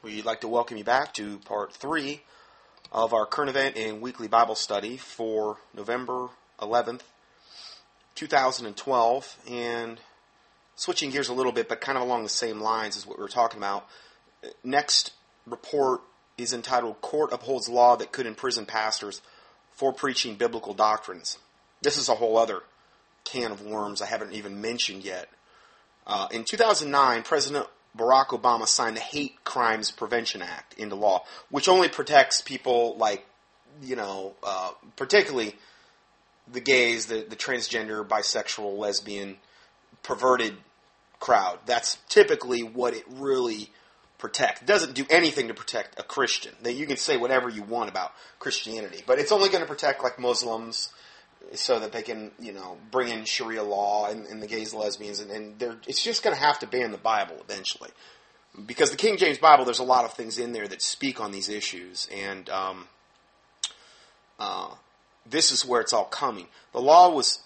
We'd like to welcome you back to part 3 of our current event and weekly Bible study for November 11th, 2012. And switching gears a little bit, but kind of along the same lines as what we were talking about. Next report is entitled, Court Upholds Law That Could Imprison Pastors for Preaching Biblical Doctrines. This is a whole other can of worms I haven't even mentioned yet. In 2009, President Barack Obama signed the Hate Crimes Prevention Act into law, which only protects people like, particularly the gays, the transgender, bisexual, lesbian, perverted crowd. That's typically what it really protects. It doesn't do anything to protect a Christian. You can say whatever you want about Christianity, but it's only going to protect like Muslims so that they can, bring in Sharia law and the gays, lesbians, and it's just going to have to ban the Bible eventually. Because the King James Bible, there's a lot of things in there that speak on these issues, and this is where it's all coming. The law was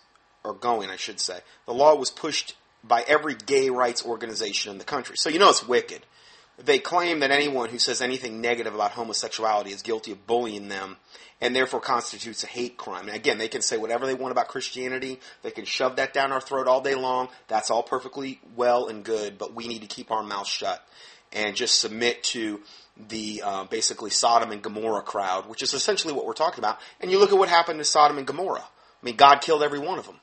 pushed by every gay rights organization in the country. So it's wicked. They claim that anyone who says anything negative about homosexuality is guilty of bullying them and therefore constitutes a hate crime. And again, they can say whatever they want about Christianity. They can shove that down our throat all day long. That's all perfectly well and good, but we need to keep our mouths shut and just submit to the basically Sodom and Gomorrah crowd, which is essentially what we're talking about. And you look at what happened to Sodom and Gomorrah. I mean, God killed every one of them.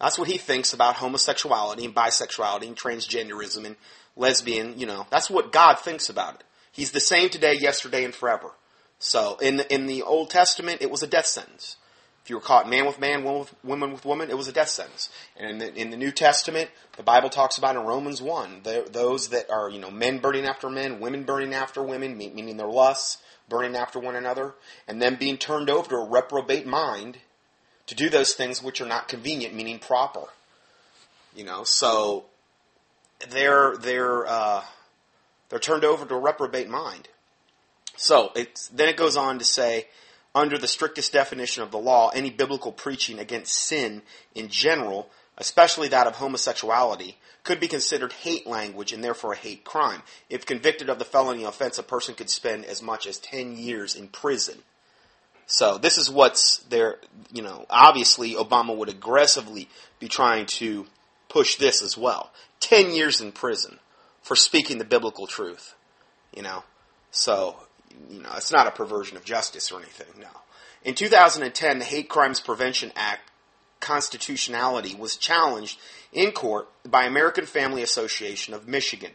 That's what he thinks about homosexuality and bisexuality and transgenderism and lesbian, that's what God thinks about it. He's the same today, yesterday, and forever. So in the Old Testament, it was a death sentence. If you were caught man with man, woman with woman, it was a death sentence. And in the New Testament, the Bible talks about in Romans 1, those that are men burning after men, women burning after women, meaning their lusts, burning after one another, and them being turned over to a reprobate mind to do those things which are not convenient, meaning proper. So they're turned over to a reprobate mind. So it goes on to say, under the strictest definition of the law, any biblical preaching against sin in general, especially that of homosexuality, could be considered hate language and therefore a hate crime. If convicted of the felony offense, a person could spend as much as 10 years in prison. So this is what's there, obviously Obama would aggressively be trying to push this as well. 10 years in prison for speaking the biblical truth, So, it's not a perversion of justice or anything, no. In 2010, the Hate Crimes Prevention Act constitutionality was challenged in court by American Family Association of Michigan,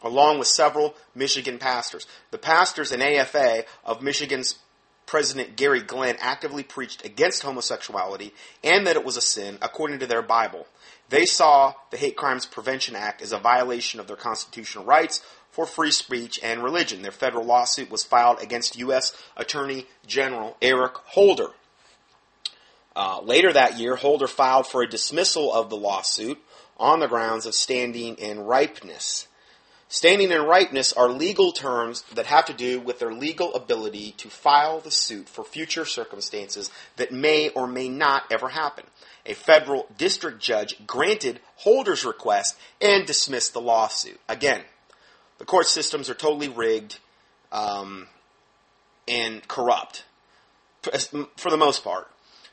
along with several Michigan pastors. The pastors and AFA of Michigan's President Gary Glenn actively preached against homosexuality and that it was a sin, according to their Bible. They saw the Hate Crimes Prevention Act as a violation of their constitutional rights for free speech and religion. Their federal lawsuit was filed against U.S. Attorney General Eric Holder. Later that year, Holder filed for a dismissal of the lawsuit on the grounds of standing and ripeness. Standing and ripeness are legal terms that have to do with their legal ability to file the suit for future circumstances that may or may not ever happen. A federal district judge granted Holder's request and dismissed the lawsuit. Again, the court systems are totally rigged and corrupt, for the most part.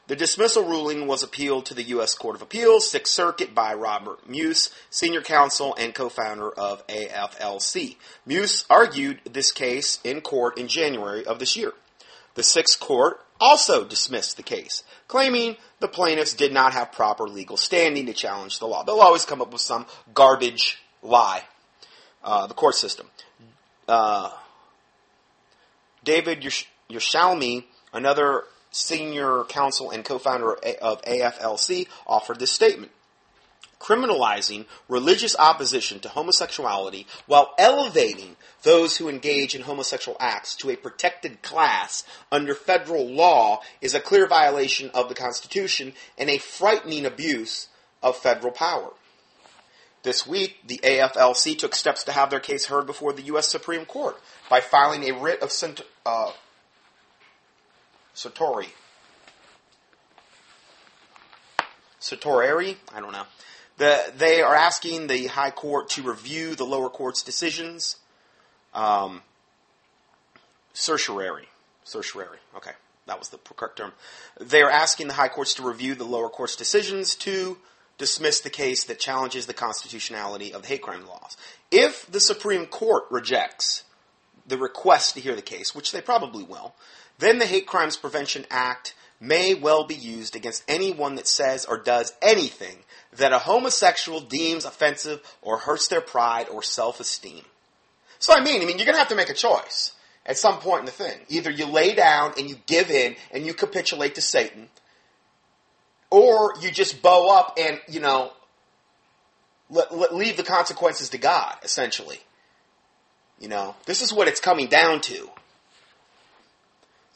The dismissal ruling was appealed to the U.S. Court of Appeals, Sixth Circuit, by Robert Muse, senior counsel and co-founder of AFLC. Muse argued this case in court in January of this year. The Sixth Court also dismissed the case, claiming the plaintiffs did not have proper legal standing to challenge the law. They'll always come up with some garbage lie. The court system. David Yerushalmi, another senior counsel and co-founder of AFLC, offered this statement. Criminalizing religious opposition to homosexuality while elevating those who engage in homosexual acts to a protected class under federal law is a clear violation of the Constitution and a frightening abuse of federal power. This week, the AFLC took steps to have their case heard before the U.S. Supreme Court by filing a writ of certiorari, I don't know. They are asking the high court to review the lower court's decisions. Certiorari. Okay, that was the correct term. They are asking the high courts to review the lower court's decisions to dismiss the case that challenges the constitutionality of the hate crime laws. If the Supreme Court rejects the request to hear the case, which they probably will, then the Hate Crimes Prevention Act may well be used against anyone that says or does anything that a homosexual deems offensive or hurts their pride or self-esteem. So I mean, you're going to have to make a choice at some point in the thing. Either you lay down and you give in and you capitulate to Satan, or you just bow up and, leave the consequences to God, essentially. This is what it's coming down to.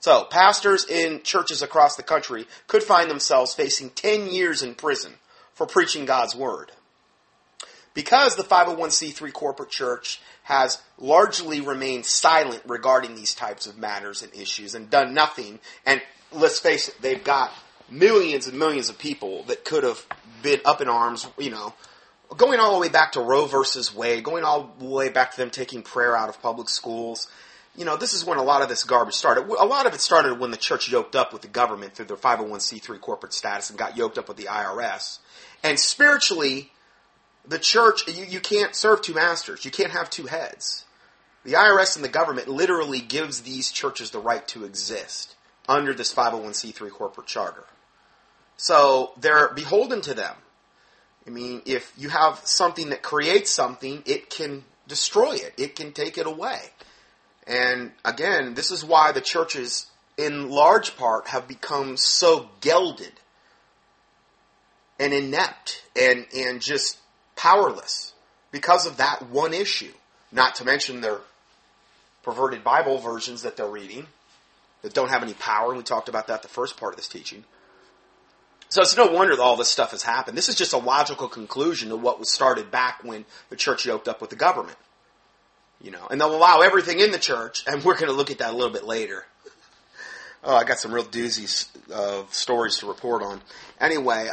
So, pastors in churches across the country could find themselves facing 10 years in prison for preaching God's word. Because the 501c3 corporate church has largely remained silent regarding these types of matters and issues and done nothing, and let's face it, they've got millions and millions of people that could have been up in arms, going all the way back to Roe versus Wade, going all the way back to them taking prayer out of public schools. This is when a lot of this garbage started. A lot of it started when the church yoked up with the government through their 501c3 corporate status and got yoked up with the IRS. And spiritually, the church, you can't serve two masters. You can't have two heads. The IRS and the government literally gives these churches the right to exist under this 501c3 corporate charter. So they're beholden to them. If you have something that creates something, it can destroy it. It can take it away. And again, this is why the churches, in large part, have become so gelded and inept and just powerless because of that one issue. Not to mention their perverted Bible versions that they're reading that don't have any power. We talked about that the first part of this teaching. So it's no wonder that all this stuff has happened. This is just a logical conclusion to what was started back when the church yoked up with the government. And they'll allow everything in the church, and we're going to look at that a little bit later. Oh, I got some real doozies of stories to report on. Anyway,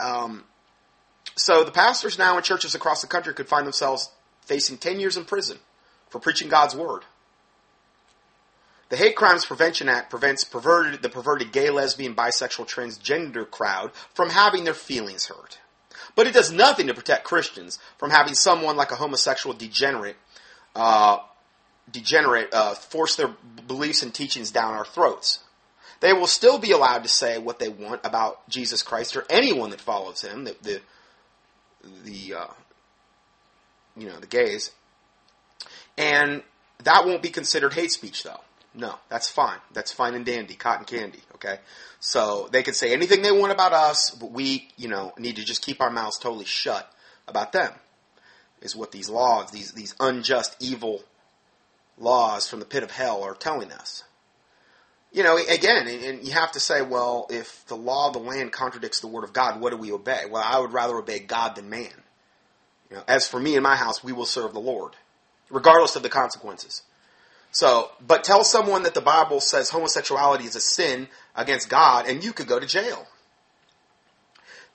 so the pastors now in churches across the country could find themselves facing 10 years in prison for preaching God's word. The Hate Crimes Prevention Act prevents the perverted gay, lesbian, bisexual, transgender crowd from having their feelings hurt. But it does nothing to protect Christians from having someone like a homosexual degenerate force their beliefs and teachings down our throats. They will still be allowed to say what they want about Jesus Christ or anyone that follows him, the gays. And that won't be considered hate speech, though. No, that's fine. That's fine and dandy, cotton candy, okay? So they can say anything they want about us, but we, need to just keep our mouths totally shut about them, is what these laws, these unjust, evil laws from the pit of hell are telling us. Again, and you have to say, well, if the law of the land contradicts the word of God, what do we obey? Well, I would rather obey God than man. As for me and my house, we will serve the Lord, regardless of the consequences. So, but tell someone that the Bible says homosexuality is a sin against God, and you could go to jail.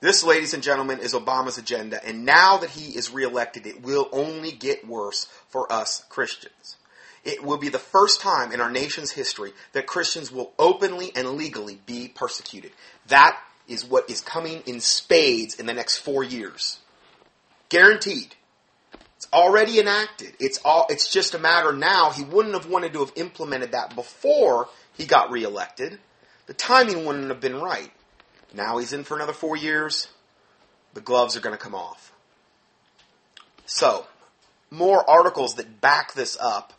This, ladies and gentlemen, is Obama's agenda, and now that he is reelected, it will only get worse for us Christians. It will be the first time in our nation's history that Christians will openly and legally be persecuted. That is what is coming in spades in the next 4 years. Guaranteed. It's already enacted. It's just a matter now. He wouldn't have wanted to have implemented that before he got reelected. The timing wouldn't have been right. Now he's in for another 4 years. The gloves are going to come off. So, more articles that back this up.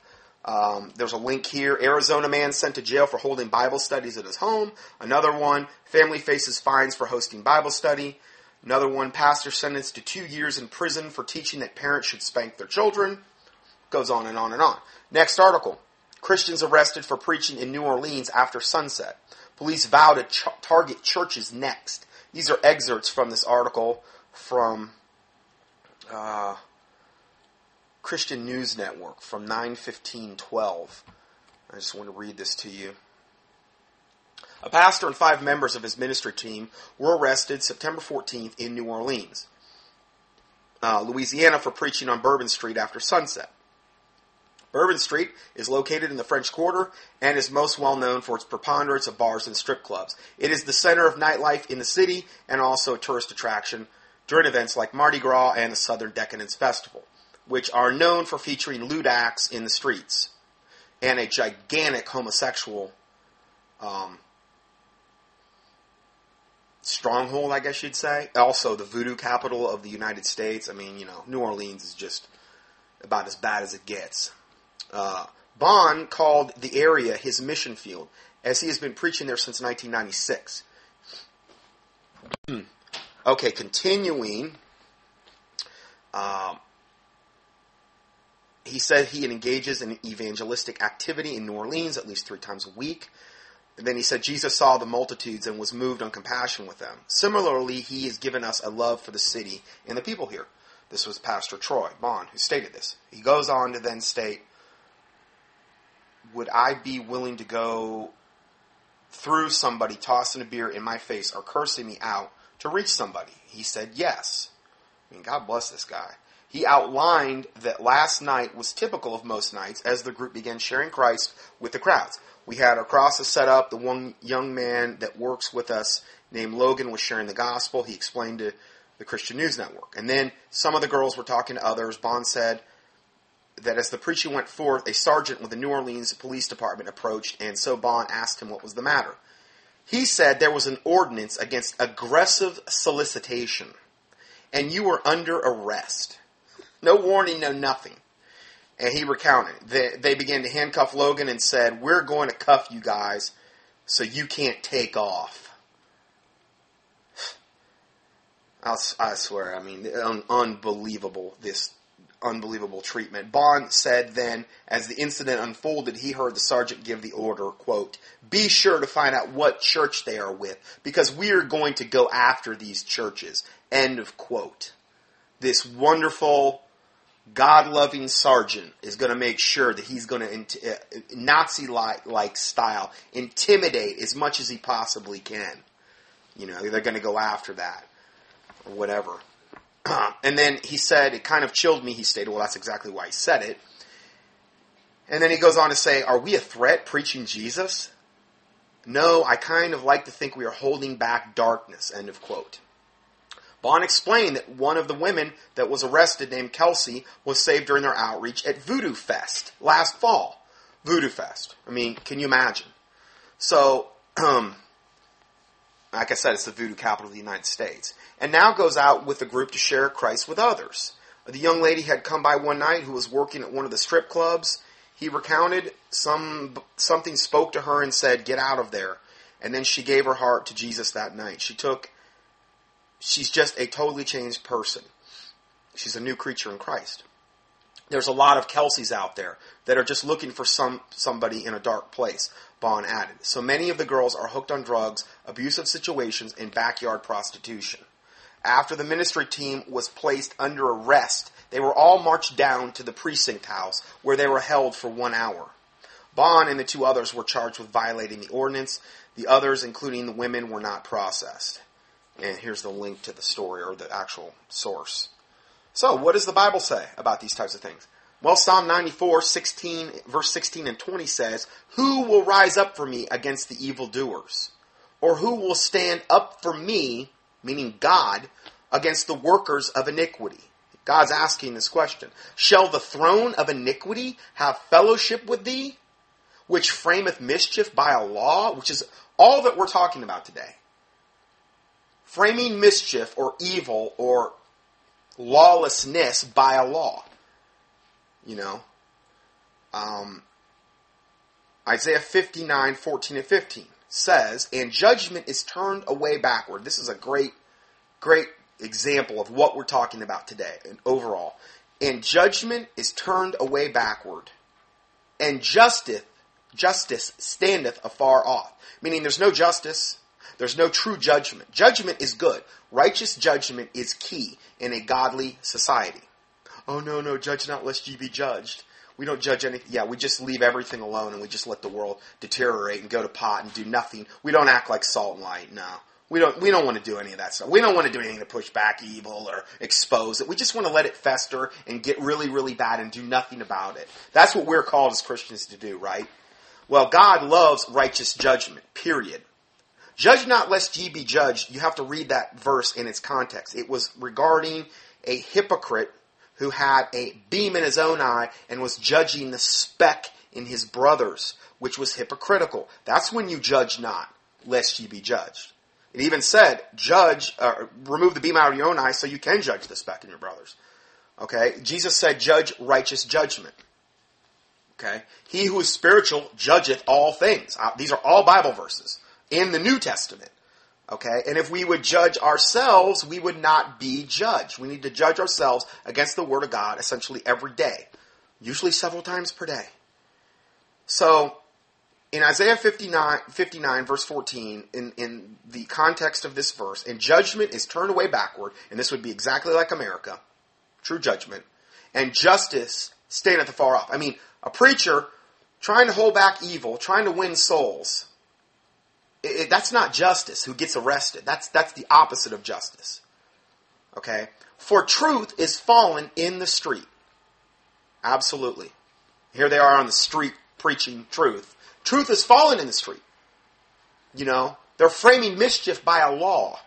There's a link here. Arizona man sent to jail for holding Bible studies at his home. Another one. Family faces fines for hosting Bible study. Another one, pastor sentenced to 2 years in prison for teaching that parents should spank their children. Goes on and on and on. Next article, Christians arrested for preaching in New Orleans after sunset. Police vow to target churches next. These are excerpts from this article from Christian News Network from 9/15/12. I just want to read this to you. A pastor and 5 members of his ministry team were arrested September 14th in New Orleans, Louisiana, for preaching on Bourbon Street after sunset. Bourbon Street is located in the French Quarter and is most well known for its preponderance of bars and strip clubs. It is the center of nightlife in the city and also a tourist attraction during events like Mardi Gras and the Southern Decadence Festival, which are known for featuring lewd acts in the streets and a gigantic homosexual stronghold, I guess you'd say. Also, the voodoo capital of the United States. I mean, you know, New Orleans is just about as bad as it gets. Bond called the area his mission field, as he has been preaching there since 1996. Okay, continuing. He said he engages in evangelistic activity in New Orleans at least 3 times a week. And then he said Jesus saw the multitudes and was moved on compassion with them. Similarly, he has given us a love for the city and the people here. This was Pastor Troy Bond who stated this. He goes on to then state, would I be willing to go through somebody tossing a beer in my face or cursing me out to reach somebody? He said yes. I mean, God bless this guy. He outlined that last night was typical of most nights as the group began sharing Christ with the crowds. We had our crosses set up. The one young man that works with us named Logan was sharing the gospel. He explained to the Christian News Network. And then some of the girls were talking to others. Bond said that as the preaching went forth, a sergeant with the New Orleans Police Department approached, and so Bond asked him what was the matter. He said there was an ordinance against aggressive solicitation, and you were under arrest. No warning, no nothing. And he recounted. They began to handcuff Logan and said, we're going to cuff you guys so you can't take off. I swear, I mean, unbelievable, this unbelievable treatment. Bond said then, as the incident unfolded, he heard the sergeant give the order, quote, be sure to find out what church they are with, because we are going to go after these churches, end of quote. This wonderful, God-loving sergeant is going to make sure that he's going to, Nazi-like style, intimidate as much as he possibly can. You know, they're going to go after that, or whatever. And then he said, it kind of chilled me, he stated. Well, that's exactly why he said it. And then he goes on to say, are we a threat preaching Jesus? No, I kind of like to think we are holding back darkness, end of quote. Bond explained that one of the women that was arrested, named Kelsey, was saved during their outreach at Voodoo Fest last fall. Voodoo Fest. I mean, can you imagine? So, like I said, it's the voodoo capital of the United States. And now goes out with the group to share Christ with others. The young lady had come by one night who was working at one of the strip clubs. He recounted something spoke to her and said, get out of there. And then she gave her heart to Jesus that night. She's just a totally changed person. She's a new creature in Christ. There's a lot of Kelseys out there that are just looking for somebody in a dark place, Bond added. So many of the girls are hooked on drugs, abusive situations, and backyard prostitution. After the ministry team was placed under arrest, they were all marched down to the precinct house where they were held for 1 hour. Bond and the 2 others were charged with violating the ordinance. The others, including the women, were not processed. And here's the link to the story, or the actual source. So, what does the Bible say about these types of things? Well, Psalm 94, verse 16 and 20 says, who will rise up for me against the evildoers? Or who will stand up for me, meaning God, against the workers of iniquity? God's asking this question. Shall the throne of iniquity have fellowship with thee, which frameth mischief by a law? Which is all that we're talking about today. Framing mischief or evil or lawlessness by a law. You know. Isaiah 59, 14 and 15 says, and judgment is turned away backward. This is a great, great example of what we're talking about today and overall. And judgment is turned away backward. And justice standeth afar off. Meaning there's no justice. There's no true judgment. Judgment is good. Righteous judgment is key in a godly society. Oh, no, judge not lest ye be judged. We don't judge anything. Yeah, we just leave everything alone and we just let the world deteriorate and go to pot and do nothing. We don't act like salt and light, no. We don't want to do any of that stuff. We don't want to do anything to push back evil or expose it. We just want to let it fester and get really, really bad and do nothing about it. That's what we're called as Christians to do, right? Well, God loves righteous judgment, period. Judge not lest ye be judged. You have to read that verse in its context. It was regarding a hypocrite who had a beam in his own eye and was judging the speck in his brother's, which was hypocritical. That's when you judge not, lest ye be judged. It even said, remove the beam out of your own eye so you can judge the speck in your brother's. Okay? Jesus said, judge righteous judgment. Okay? He who is spiritual judgeth all things. These are all Bible verses in the New Testament. Okay? And if we would judge ourselves, we would not be judged. We need to judge ourselves against the Word of God essentially every day, usually several times per day. So, in Isaiah 59 verse 14, in the context of this verse, and judgment is turned away backward, and this would be exactly like America, true judgment, and justice standeth afar off. I mean, a preacher trying to hold back evil, trying to win souls, that's not justice who gets arrested. That's the opposite of justice. Okay? For truth is fallen in the street. Absolutely. Here they are on the street preaching truth. Truth is fallen in the street. You know, they're framing mischief by a law,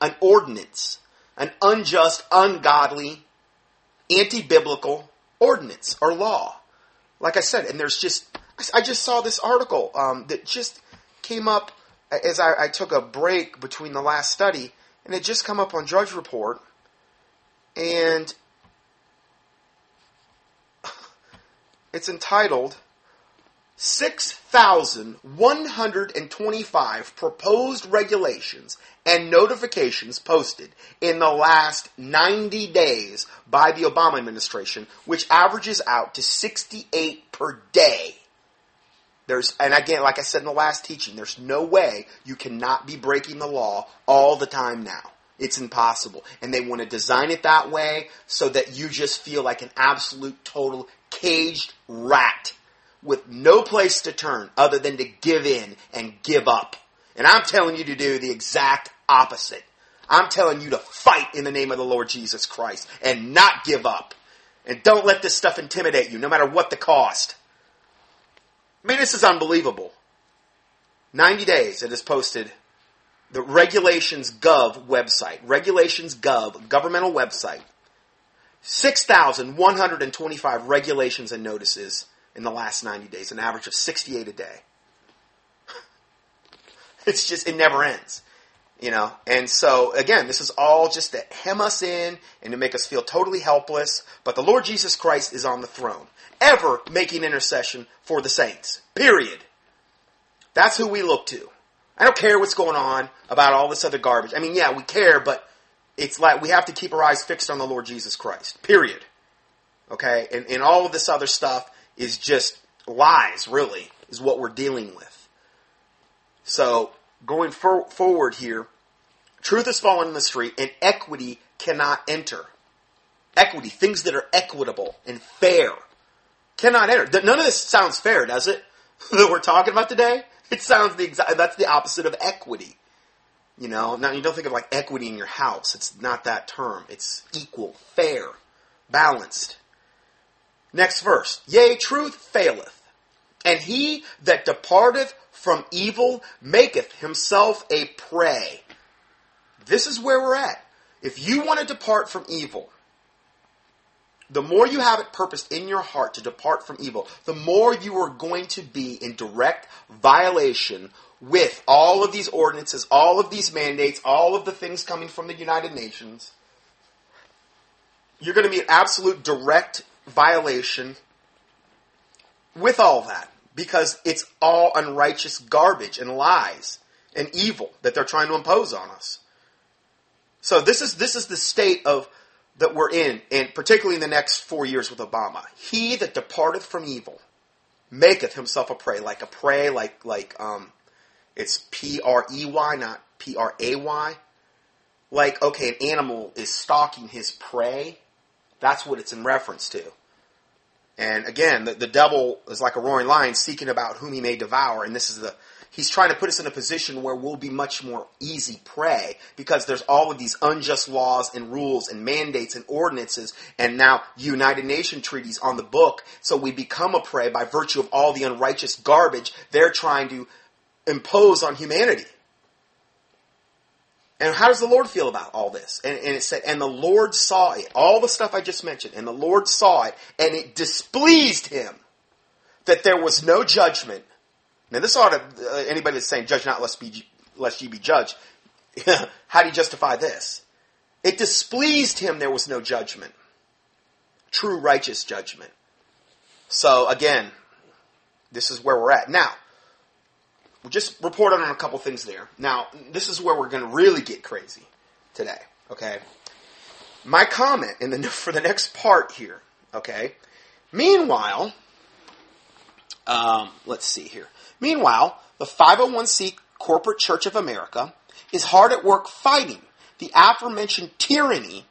an ordinance, an unjust, ungodly, anti-biblical ordinance or law. Like I said, and there's I just saw this article that just came up as I took a break between the last study, and it just come up on Drudge Report, and it's entitled 6,125 proposed regulations and notifications posted in the last 90 days by the Obama administration, which averages out to 68 per day. And again, like I said in the last teaching, there's no way you cannot be breaking the law all the time now. It's impossible. And they want to design it that way so that you just feel like an absolute, total, caged rat with no place to turn other than to give in and give up. And I'm telling you to do the exact opposite. I'm telling you to fight in the name of the Lord Jesus Christ and not give up. And don't let this stuff intimidate you, no matter what the cost. I mean, this is unbelievable. 90 days it is posted. The Regulations.gov website, Regulations.gov, governmental website, 6,125 regulations and notices in the last 90 days, an average of 68 a day. It's just, it never ends, you know. And so, again, this is all just to hem us in and to make us feel totally helpless. But the Lord Jesus Christ is on the throne, ever making intercession for the saints, period. That's who we look to. I don't care what's going on about all this other garbage. I mean, yeah, we care, but it's like we have to keep our eyes fixed on the Lord Jesus Christ, period. Okay? And all of this other stuff is just lies, really, is what we're dealing with. So, going forward here, truth is fallen in the street, and equity cannot enter. Equity, things that are equitable and fair, cannot enter. None of this sounds fair, does it? That we're talking about today? It sounds that's the opposite of equity. You know, now you don't think of like equity in your house. It's not that term. It's equal, fair, balanced. Next verse. Yea, truth faileth, and he that departeth from evil maketh himself a prey. This is where we're at. If you want to depart from evil, the more you have it purposed in your heart to depart from evil, the more you are going to be in direct violation with all of these ordinances, all of these mandates, all of the things coming from the United Nations. You're going to be in absolute direct violation with all that, because it's all unrighteous garbage and lies and evil that they're trying to impose on us. So this is the state of that we're in, and particularly in the next 4 years with Obama. He that departeth from evil maketh himself a prey, it's P-R-E-Y, not P-R-A-Y. Like, okay, an animal is stalking his prey. That's what it's in reference to. And again, the devil is like a roaring lion seeking about whom he may devour. And this is he's trying to put us in a position where we'll be much more easy prey because there's all of these unjust laws and rules and mandates and ordinances and now United Nations treaties on the book. So we become a prey by virtue of all the unrighteous garbage they're trying to impose on humanity. And how does the Lord feel about all this? And it said, and the Lord saw it. All the stuff I just mentioned. And the Lord saw it, and it displeased him that there was no judgment. Now this ought to, anybody that's saying, judge not lest ye be judged. How do you justify this? It displeased him there was no judgment. True righteous judgment. So again, this is where we're at. Now, we just reported on a couple things there. Now, this is where we're going to really get crazy today, okay? My comment for the next part here, okay? Meanwhile, let's see here. Meanwhile, the 501c Corporate Church of America is hard at work fighting the aforementioned tyranny,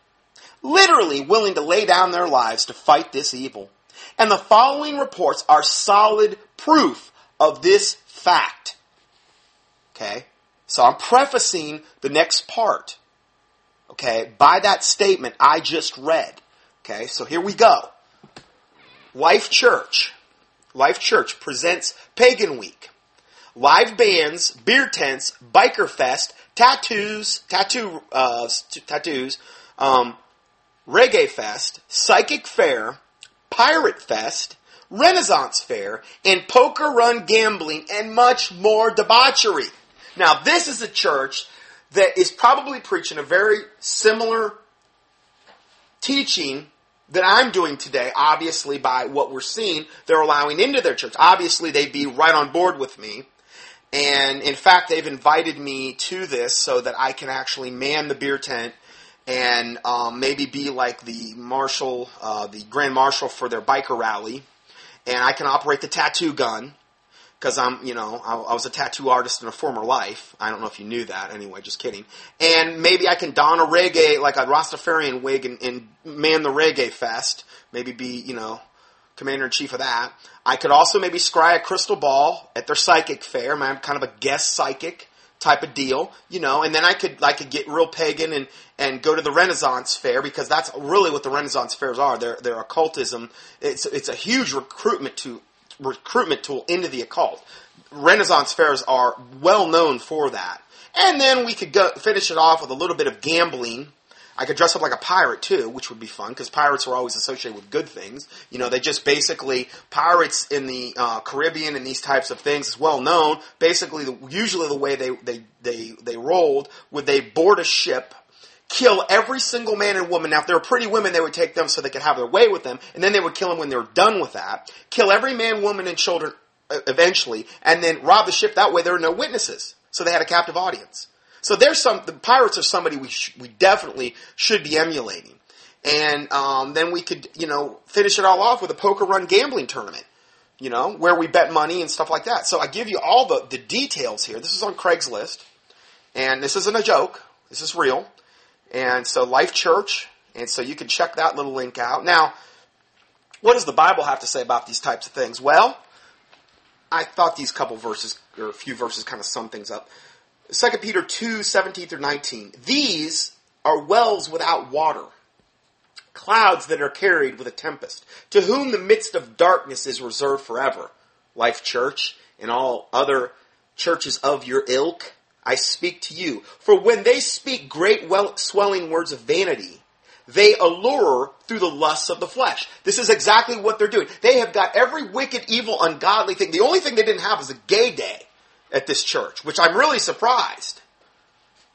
literally willing to lay down their lives to fight this evil. And the following reports are solid proof of this fact. Okay, so I'm prefacing the next part, okay, by that statement I just read. Okay, so here we go. Life Church presents Pagan Week. Live bands, beer tents, biker fest, tattoos, reggae fest, psychic fair, pirate fest, Renaissance fair, and poker run gambling, and much more debauchery. Now, this is a church that is probably preaching a very similar teaching that I'm doing today, obviously, by what we're seeing, they're allowing into their church. Obviously, they'd be right on board with me. And, in fact, they've invited me to this so that I can actually man the beer tent and maybe be like the marshal, the grand marshal for their biker rally. And I can operate the tattoo gun, because I was a tattoo artist in a former life. I don't know if you knew that. Anyway, just kidding. And maybe I can don a reggae, like a Rastafarian wig, and man the reggae fest. Maybe be, commander-in-chief of that. I could also maybe scry a crystal ball at their psychic fair. I'm kind of a guest psychic type of deal, and then I could get real pagan and go to the Renaissance fair, because that's really what the Renaissance fairs are. They're occultism. It's a huge recruitment tool into the occult. Renaissance fairs are well known for that. And then we could finish it off with a little bit of gambling. I could dress up like a pirate too, which would be fun, because pirates were always associated with good things. They just basically, pirates in the Caribbean and these types of things is well known. Basically, usually the way they rolled would they board a ship, kill every single man and woman. Now, if they were pretty women, they would take them so they could have their way with them, and then they would kill them when they were done with that. Kill every man, woman, and children eventually, and then rob the ship. That way, there were no witnesses, so they had a captive audience. So the pirates are somebody we definitely should be emulating. And then we could, finish it all off with a poker run gambling tournament, where we bet money and stuff like that. So I give you all the details here. This is on Craigslist, and this isn't a joke. This is real. And so Life Church, and so you can check that little link out. Now, what does the Bible have to say about these types of things? Well, I thought these couple verses, or a few verses, kind of sum things up. 2 Peter 2, 17 through 19. These are wells without water, clouds that are carried with a tempest, to whom the midst of darkness is reserved forever. Life Church and all other churches of your ilk, I speak to you. For when they speak great swelling words of vanity, they allure through the lusts of the flesh. This is exactly what they're doing. They have got every wicked, evil, ungodly thing. The only thing they didn't have is a gay day at this church, which I'm really surprised.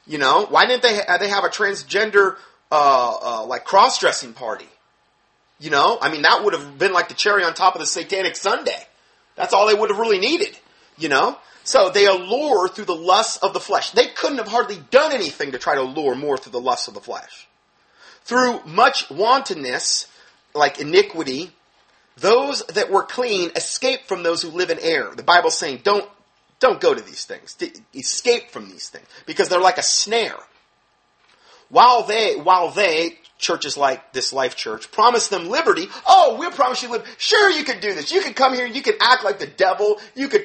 Why didn't they have a transgender, like, cross-dressing party? That would have been like the cherry on top of the satanic sundae. That's all they would have really needed, So they allure through the lusts of the flesh. They couldn't have hardly done anything to try to allure more through the lusts of the flesh. Through much wantonness, like iniquity, those that were clean escape from those who live in error. The Bible's saying, Don't go to these things. Escape from these things, because they're like a snare. While they churches like this Life Church, promise them liberty. Oh, we'll promise you liberty. Sure, you can do this. You can come here and you can act like the devil. You can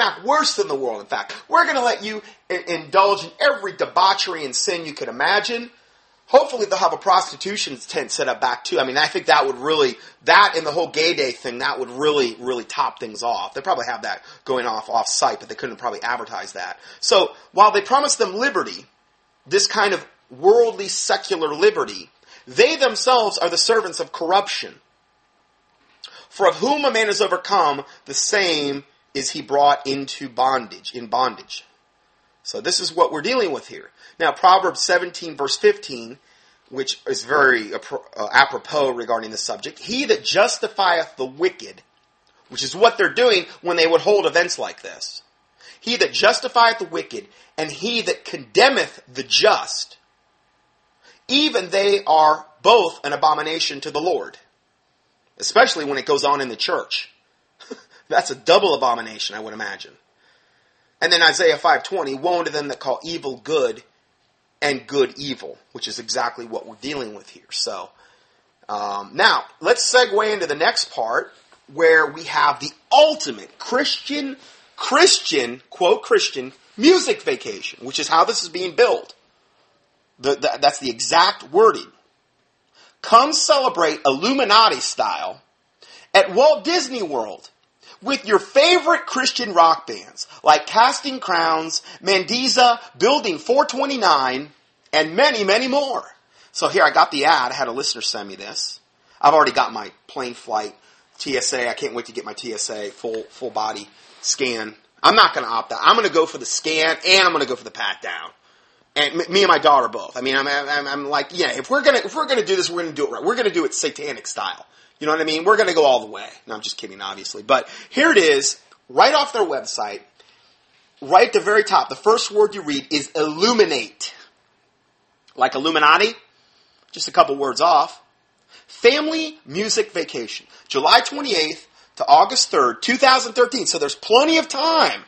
act worse than the world, in fact. We're going to let you indulge in every debauchery and sin you can imagine. Hopefully they'll have a prostitution tent set up back too. I mean, I think that would really, that and the whole gay day thing, that would really, really top things off. They probably have that going off site, but they couldn't probably advertise that. So while they promise them liberty, this kind of worldly secular liberty, they themselves are the servants of corruption. For of whom a man is overcome, the same is he brought into bondage. So this is what we're dealing with here. Now, Proverbs 17, verse 15, which is very apropos regarding the subject. He that justifieth the wicked, which is what they're doing when they would hold events like this. He that justifieth the wicked, and he that condemneth the just, even they are both an abomination to the Lord. Especially when it goes on in the church. That's a double abomination, I would imagine. And then Isaiah 5:20, woe unto them that call evil good and good evil, which is exactly what we're dealing with here. So, now, let's segue into the next part where we have the ultimate Christian, quote, music vacation, which is how this is being billed. That's the exact wording. Come celebrate Illuminati style at Walt Disney World with your favorite Christian rock bands like Casting Crowns, Mandisa, Building 429, and many, many more. So here, I got the ad. I had a listener send me this. I've already got my plane flight TSA. I can't wait to get my TSA full body scan. I'm not going to opt out. I'm going to go for the scan, and I'm going to go for the pat down. And me and my daughter both. I mean, I'm like, yeah. If we're gonna do this, we're gonna do it right. We're gonna do it satanic style. You know what I mean? We're gonna go all the way. No, I'm just kidding, obviously. But here it is, right off their website, right at the very top. The first word you read is illuminate, like Illuminati, just a couple words off. Family music vacation, July 28th to August 3rd, 2013. So there's plenty of time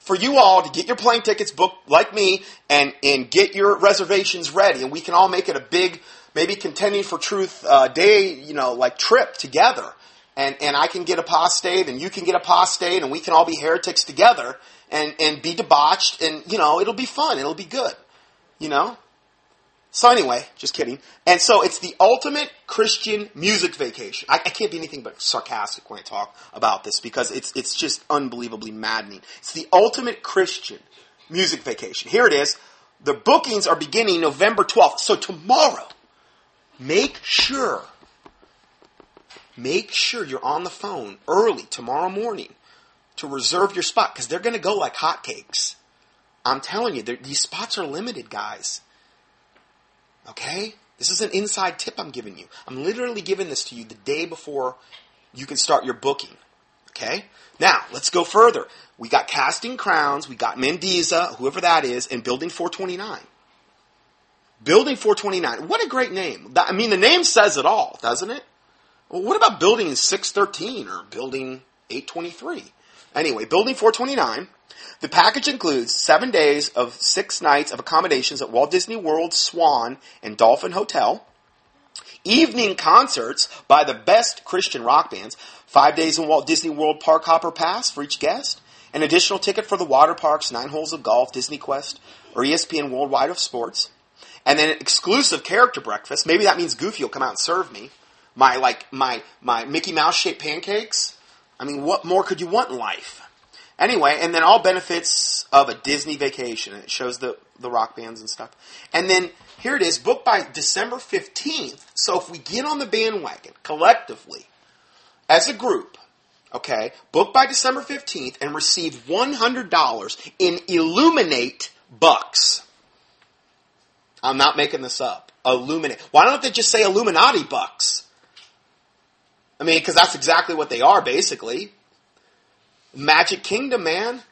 for you all to get your plane tickets booked like me and get your reservations ready. And we can all make it a big, maybe Contending for Truth day, like trip together. And I can get apostate and you can get apostate and we can all be heretics together and be debauched. And, it'll be fun. It'll be good, So anyway, just kidding. And so it's the ultimate Christian music vacation. I can't be anything but sarcastic when I talk about this because it's just unbelievably maddening. It's the ultimate Christian music vacation. Here it is. The bookings are beginning November 12th. So tomorrow, make sure you're on the phone early tomorrow morning to reserve your spot because they're going to go like hotcakes. I'm telling you, these spots are limited, guys. Okay? This is an inside tip I'm giving you. I'm literally giving this to you the day before you can start your booking. Okay? Now, let's go further. We got Casting Crowns, we got Mendiza, whoever that is, and Building 429. Building 429. What a great name. I mean, the name says it all, doesn't it? Well, what about Building 613 or Building 823? Anyway, Building 429. The package includes 7 days of 6 nights of accommodations at Walt Disney World, Swan, and Dolphin Hotel. Evening concerts by the best Christian rock bands. 5 days in Walt Disney World Park Hopper Pass for each guest. An additional ticket for the water parks, 9 holes of golf, Disney Quest, or ESPN Worldwide of Sports. And then an exclusive character breakfast. Maybe that means Goofy will come out and serve me. My Mickey Mouse-shaped pancakes. I mean, what more could you want in life? Anyway, and then all benefits of a Disney vacation. It shows the rock bands and stuff. And then here it is, booked by December 15th. So if we get on the bandwagon collectively as a group, okay, book by December 15th and receive $100 in Illuminate bucks. I'm not making this up. Illuminate. Why don't they just say Illuminati bucks? I mean, because that's exactly what they are, basically. Magic Kingdom, man.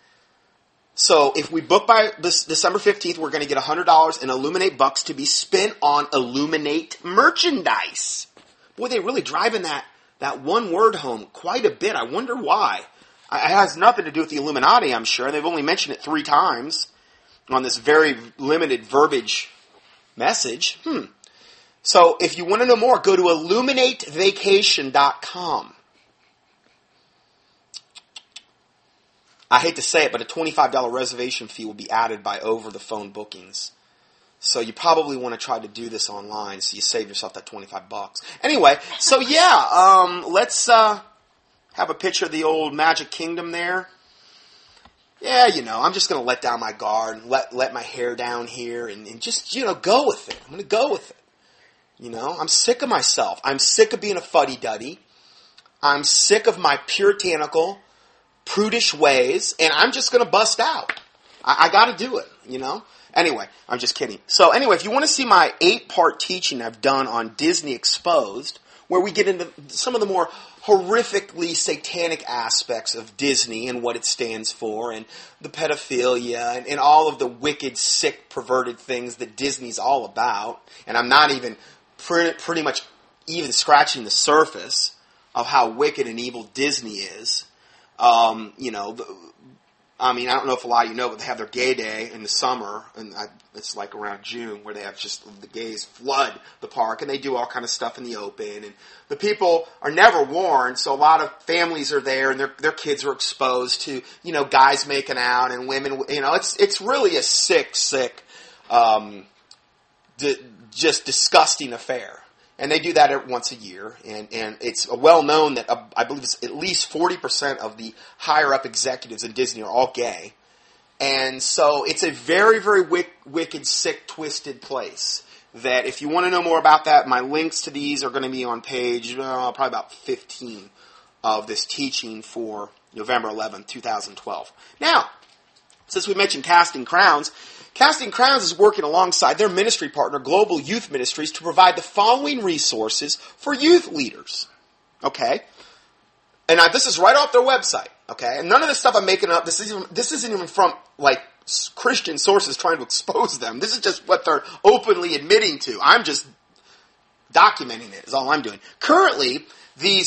So if we book by this December 15th, we're going to get $100 in Illuminate bucks to be spent on Illuminate merchandise. Boy, they're really driving that one word home quite a bit. I wonder why. It has nothing to do with the Illuminati, I'm sure. They've only mentioned it 3 times on this very limited verbiage message. So if you want to know more, go to illuminatevacation.com. I hate to say it, but a $25 reservation fee will be added by over-the-phone bookings. So you probably want to try to do this online, so you save yourself that $25. Anyway, so yeah, let's have a picture of the old Magic Kingdom there. Yeah, you know, I'm just going to let down my guard, and let my hair down here, and just, you know, go with it. I'm going to go with it. You know, I'm sick of myself. I'm sick of being a fuddy-duddy. I'm sick of my puritanical, prudish ways, and I'm just going to bust out. I got to do it, you know. Anyway, I'm just kidding. So anyway, if you want to see my 8-part teaching I've done on Disney Exposed, where we get into some of the more horrifically satanic aspects of Disney and what it stands for, and the pedophilia, and all of the wicked, sick, perverted things that Disney's all about, and I'm not even pretty much even scratching the surface of how wicked and evil Disney is. You know, I mean, I don't know if a lot of you know, but they have their gay day in the summer, and it's like around June, where they have just the gays flood the park, and they do all kind of stuff in the open, and the people are never warned, so a lot of families are there, and their kids are exposed to, you know, guys making out, and women, you know, it's really a sick, just disgusting affair. And they do that once a year, and it's well known that I believe it's at least 40% of the higher-up executives in Disney are all gay. And so it's a very, very wicked, sick, twisted place that if you want to know more about that, my links to these are going to be on page probably about 15 of this teaching for November 11, 2012. Now, since we mentioned Casting Crowns, Casting Crowns is working alongside their ministry partner, Global Youth Ministries, to provide the following resources for youth leaders. Okay? And this is right off their website. Okay? And none of this stuff I'm making up, this isn't even from, like, Christian sources trying to expose them. This is just what they're openly admitting to. I'm just documenting it, is all I'm doing. Currently, the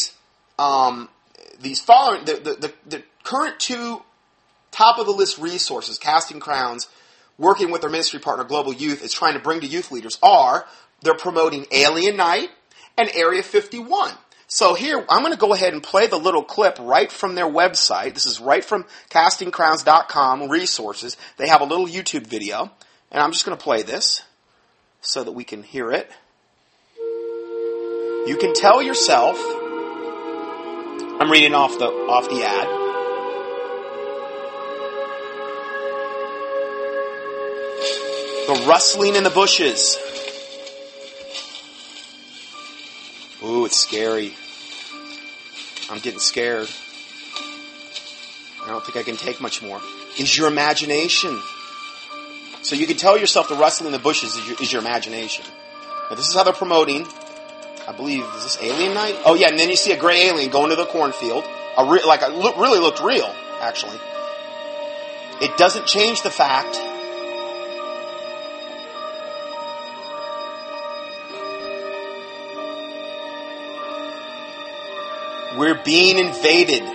current 2 top-of-the-list resources, Casting Crowns, working with their ministry partner, Global Youth, is trying to bring to youth leaders they're promoting Alien Night and Area 51. So here, I'm going to go ahead and play the little clip right from their website. This is right from castingcrowns.com resources. They have a little YouTube video, and I'm just going to play this so that we can hear it. You can tell yourself, I'm reading off the ad. The rustling in the bushes. Ooh, it's scary. I'm getting scared. I don't think I can take much more. Is your imagination. So you can tell yourself the rustling in the bushes is your imagination. Now, this is how they're promoting. I believe, is this Alien Night? Oh, yeah, and then you see a gray alien going to the cornfield. Really looked real, actually. It doesn't change the fact we're being invaded. Yeah.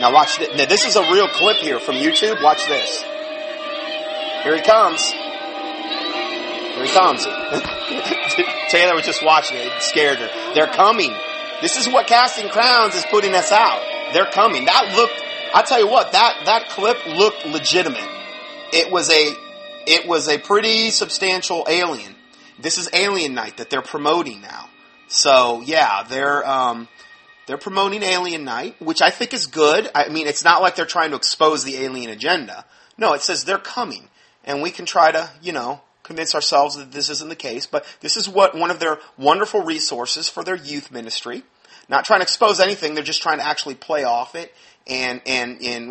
Now watch this. Now this is a real clip here from YouTube. Watch this. Here he comes. Here he comes. Taylor was just watching it. It scared her. They're coming. This is what Casting Crowns is putting us out. They're coming. I tell you what, that clip looked legitimate. It was a pretty substantial alien. This is Alien Night that they're promoting now. So yeah, they're promoting Alien Night, which I think is good. I mean, it's not like they're trying to expose the alien agenda. No, it says they're coming, and we can try to, you know, convince ourselves that this isn't the case. But this is what one of their wonderful resources for their youth ministry. Not trying to expose anything. They're just trying to actually play off it and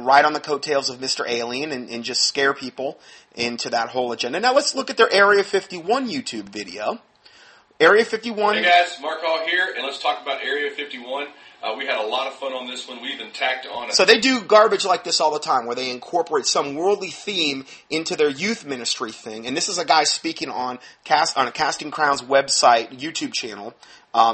ride on the coattails of Mr. Alien and just scare people into that whole agenda. Now let's look at their Area 51 YouTube video. Area 51. Hey guys, Mark Hall here, and let's talk about Area 51. We had a lot of fun on this one. We even tacked on it. So they do garbage like this all the time, where they incorporate some worldly theme into their youth ministry thing. And this is a guy speaking on a Casting Crowns website YouTube channel.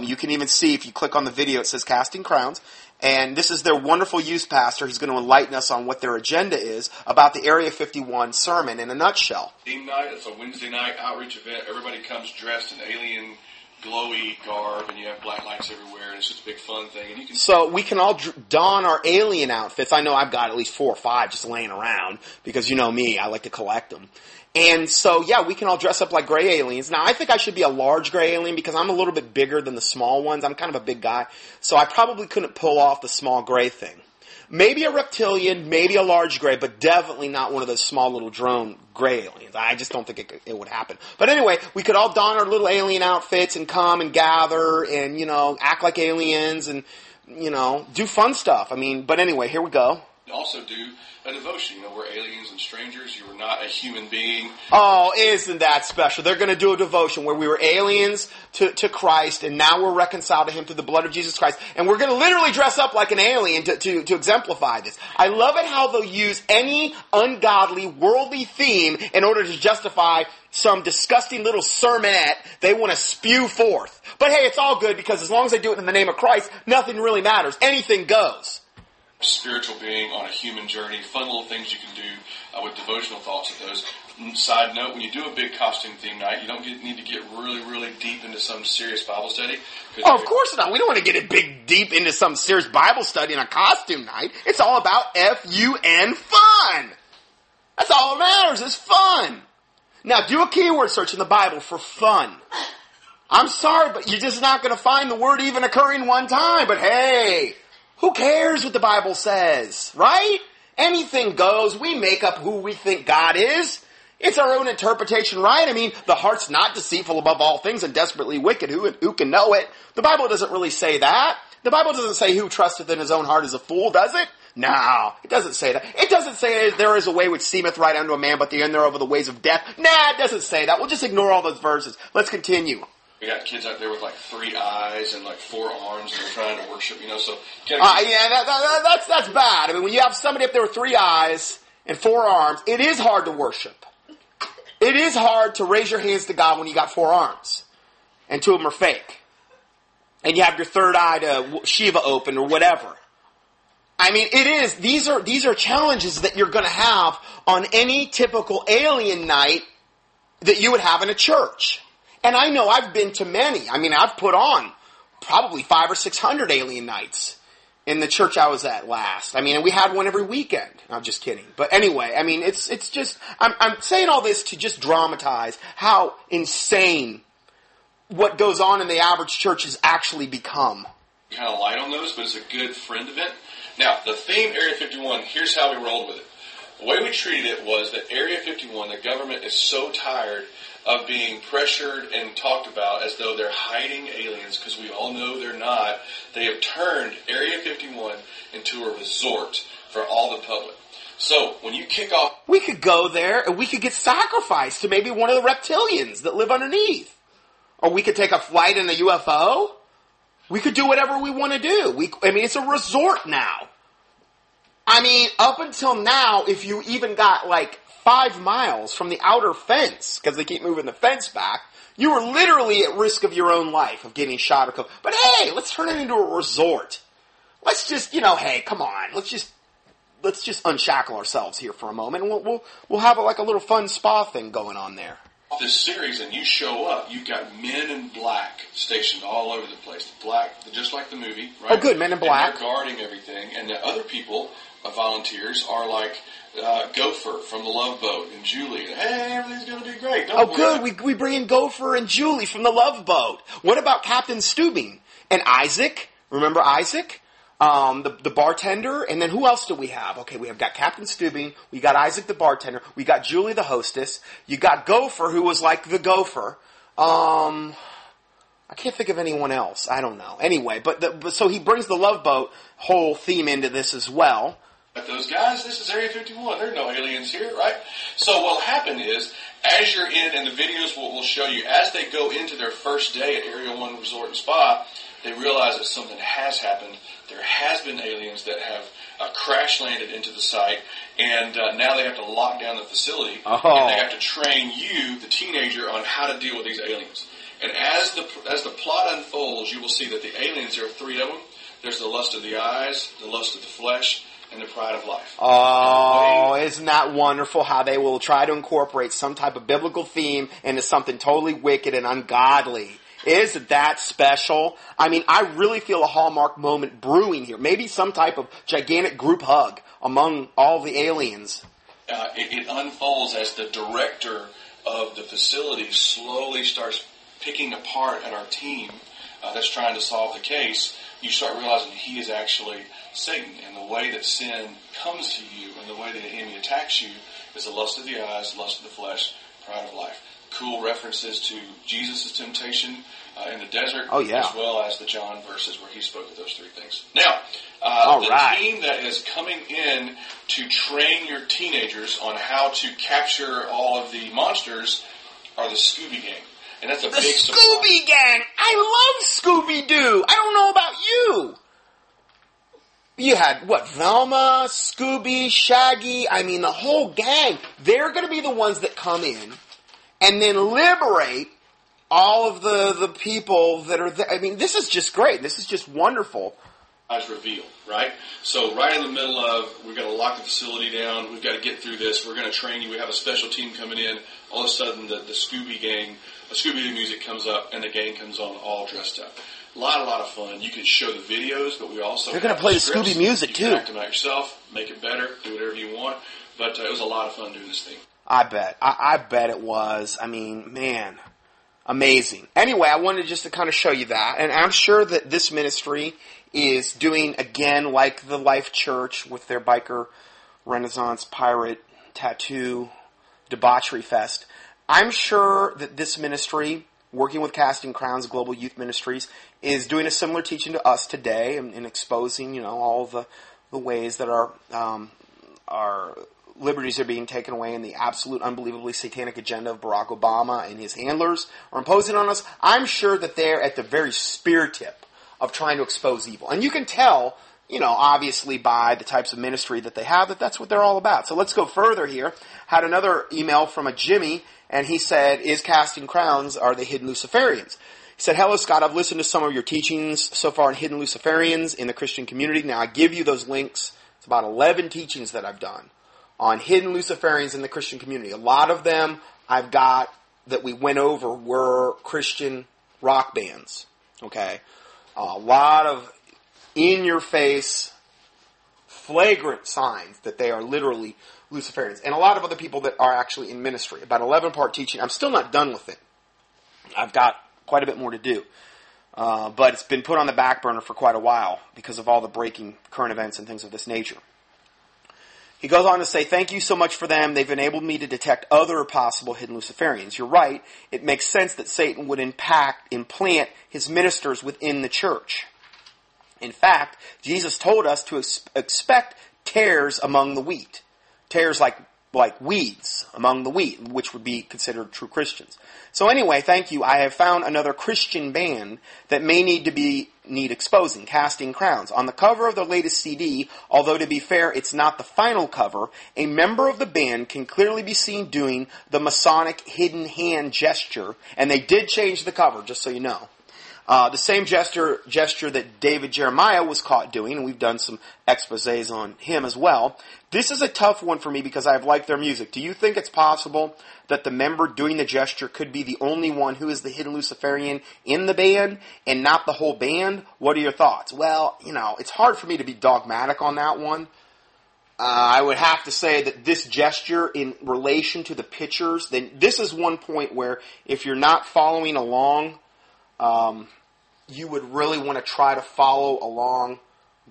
You can even see if you click on the video, it says Casting Crowns. And this is their wonderful youth pastor. He's going to enlighten us on what their agenda is about the Area 51 sermon in a nutshell. Theme night, it's a Wednesday night outreach event. Everybody comes dressed in alien glowy garb, and you have black lights everywhere, and it's just a big fun thing. And you can we can all don our alien outfits. I know I've got at least 4 or 5 just laying around, because you know me, I like to collect them. And so, yeah, we can all dress up like gray aliens. Now, I think I should be a large gray alien because I'm a little bit bigger than the small ones. I'm kind of a big guy, so I probably couldn't pull off the small gray thing. Maybe a reptilian, maybe a large gray, but definitely not one of those small little drone gray aliens. I just don't think it would happen. But anyway, we could all don our little alien outfits and come and gather and, you know, act like aliens and, you know, do fun stuff. I mean, but anyway, here we go. Also do a devotion, you know, we're aliens and strangers, you were not a human being. Oh, isn't that special? They're going to do a devotion where we were aliens to Christ, and now we're reconciled to Him through the blood of Jesus Christ, and we're going to literally dress up like an alien to exemplify this. I love it how they'll use any ungodly, worldly theme in order to justify some disgusting little sermonette they want to spew forth. But hey, it's all good, because as long as they do it in the name of Christ, nothing really matters. Anything goes. Spiritual being on a human journey, fun little things you can do with devotional thoughts of those. Side note, when you do a big costume theme night, you don't need to get really, really deep into some serious Bible study. Oh, of course not. We don't want to get deep into some serious Bible study in a costume night. It's all about F-U-N, fun. That's all that matters, is fun. Now, do a keyword search in the Bible for fun. I'm sorry, but you're just not going to find the word even occurring one time, but hey... who cares what the Bible says, right? Anything goes. We make up who we think God is. It's our own interpretation, right? I mean, the heart's not deceitful above all things and desperately wicked. Who can know it? The Bible doesn't really say that. The Bible doesn't say who trusteth in his own heart is a fool, does it? No, it doesn't say that. It doesn't say there is a way which seemeth right unto a man, but the end thereof are the ways of death. Nah, it doesn't say that. We'll just ignore all those verses. Let's continue. We got kids out there with like 3 eyes and like 4 arms, and they're trying to worship, you know. So that's bad. I mean, when you have somebody up there with 3 eyes and 4 arms, it is hard to worship. It is hard to raise your hands to God when you got 4 arms, and 2 of them are fake, and you have your third eye to Shiva open or whatever. I mean, it is. These are challenges that you're going to have on any typical alien night that you would have in a church. And I know I've been to many. I mean, I've put on probably 500 or 600 alien nights in the church I was at last. I mean, and we had one every weekend. I'm just kidding. But anyway, I mean, it's just, I'm saying all this to just dramatize how insane what goes on in the average church has actually become. Kind of light on those, but it's a good friend event. Now, the theme, Area 51, here's how we rolled with it. The way we treated it was that Area 51, the government is so tired of being pressured and talked about as though they're hiding aliens, because we all know they're not. They have turned Area 51 into a resort for all the public. So, when you kick off... we could go there and we could get sacrificed to maybe one of the reptilians that live underneath. Or we could take a flight in a UFO. We could do whatever we want to do. It's a resort now. I mean, up until now, if you even got, 5 miles from the outer fence, because they keep moving the fence back, you were literally at risk of your own life, of getting shot or killed. But hey, let's turn it into a resort. Let's just, hey, come on, let's just unshackle ourselves here for a moment, and we'll have a little fun spa thing going on there. This series, and you show up, you've got men in black stationed all over the place. The black, just like the movie, right? Oh, good, men in black. And they're guarding everything, and the other people, volunteers, are Gopher from The Love Boat and Julie. Hey, everything's going to be great. Don't worry. Good, we bring in Gopher and Julie from The Love Boat. What about Captain Steubing and Isaac? Remember Isaac? The bartender, and then who else do we have? Okay, we have got Captain Steubing, we got Isaac the bartender, we got Julie the hostess, you got Gopher, who was the gopher. I can't think of anyone else. I don't know. Anyway, so he brings the Love Boat whole theme into this as well. But those guys, this is Area 51. There are no aliens here, right? So what'll happen is, as you're in, and the videos will show you, as they go into their first day at Area 1 Resort and Spa, they realize that something has happened. There has been aliens that have crash-landed into the site, and now they have to lock down the facility, and they have to train you, the teenager, on how to deal with these aliens. And as the plot unfolds, you will see that the aliens, there are 3 of them, There's the lust of the eyes, the lust of the flesh, and the pride of life. Oh, isn't that wonderful how they will try to incorporate some type of biblical theme into something totally wicked and ungodly. Is that special? I mean, I really feel a Hallmark moment brewing here. Maybe some type of gigantic group hug among all the aliens. It unfolds as the director of the facility slowly starts picking apart at our team that's trying to solve the case. You start realizing he is actually Satan, and the way that sin comes to you and the way that the enemy attacks you is the lust of the eyes, lust of the flesh, pride of life. Cool references to Jesus' temptation in the desert, as well as the John verses where he spoke of those three things. Now, team that is coming in to train your teenagers on how to capture all of the monsters are the Scooby Gang. And that's a big surprise. The Scooby Gang! I love Scooby-Doo! I don't know about you! You had, what, Velma, Scooby, Shaggy, I mean the whole gang. They're going to be the ones that come in and then liberate all of the people that are there. I mean, this is just great. This is just wonderful. As revealed, right? So right in the middle of, we've got to lock the facility down, we've got to get through this, we're going to train you, we have a special team coming in. All of a sudden, the Scooby Gang, the Scooby-Doo music comes up, and the gang comes on all dressed up. A lot of fun. You can show the videos, but we also... They're going to play the Scooby music, too. You can act them out yourself, make it better, do whatever you want. But it was a lot of fun doing this thing. I bet. I bet it was. I mean, man, amazing. Anyway, I wanted just to kind of show you that. And I'm sure that this ministry is doing, again, like the Life Church with their biker Renaissance pirate tattoo debauchery fest. I'm sure that this ministry, working with Casting Crowns, Global Youth Ministries, is doing a similar teaching to us today and exposing, all the ways that our liberties are being taken away and the absolute unbelievably satanic agenda of Barack Obama and his handlers are imposing on us. I'm sure that they're at the very spear tip of trying to expose evil. And you can tell, obviously by the types of ministry that they have, that that's what they're all about. So let's go further here. Had another email from a Jimmy, and he said, is Casting Crowns, are they hidden Luciferians? He said, hello, Scott, I've listened to some of your teachings so far on hidden Luciferians in the Christian community. Now, I give you those links. It's about 11 teachings that I've done on hidden Luciferians in the Christian community. A lot of them I've got that we went over were Christian rock bands. Okay? A lot of in-your-face flagrant signs that they are literally Luciferians. And a lot of other people that are actually in ministry. About 11-part teaching. I'm still not done with it. I've got quite a bit more to do. But it's been put on the back burner for quite a while because of all the breaking current events and things of this nature. He goes on to say, thank you so much for them. They've enabled me to detect other possible hidden Luciferians. You're right. It makes sense that Satan would implant his ministers within the church. In fact, Jesus told us to expect tares among the wheat. Tares like weeds among the wheat, which would be considered true Christians. So anyway, thank you. I have found another Christian band that may need exposing, Casting Crowns. On the cover of their latest CD, although to be fair, it's not the final cover, a member of the band can clearly be seen doing the Masonic hidden hand gesture, and they did change the cover, just so you know. The same gesture that David Jeremiah was caught doing, and we've done some exposés on him as well. This is a tough one for me because I've liked their music. Do you think it's possible that the member doing the gesture could be the only one who is the hidden Luciferian in the band and not the whole band? What are your thoughts? Well, it's hard for me to be dogmatic on that one. I would have to say that this gesture in relation to the pictures, then this is one point where if you're not following along, you would really want to try to follow along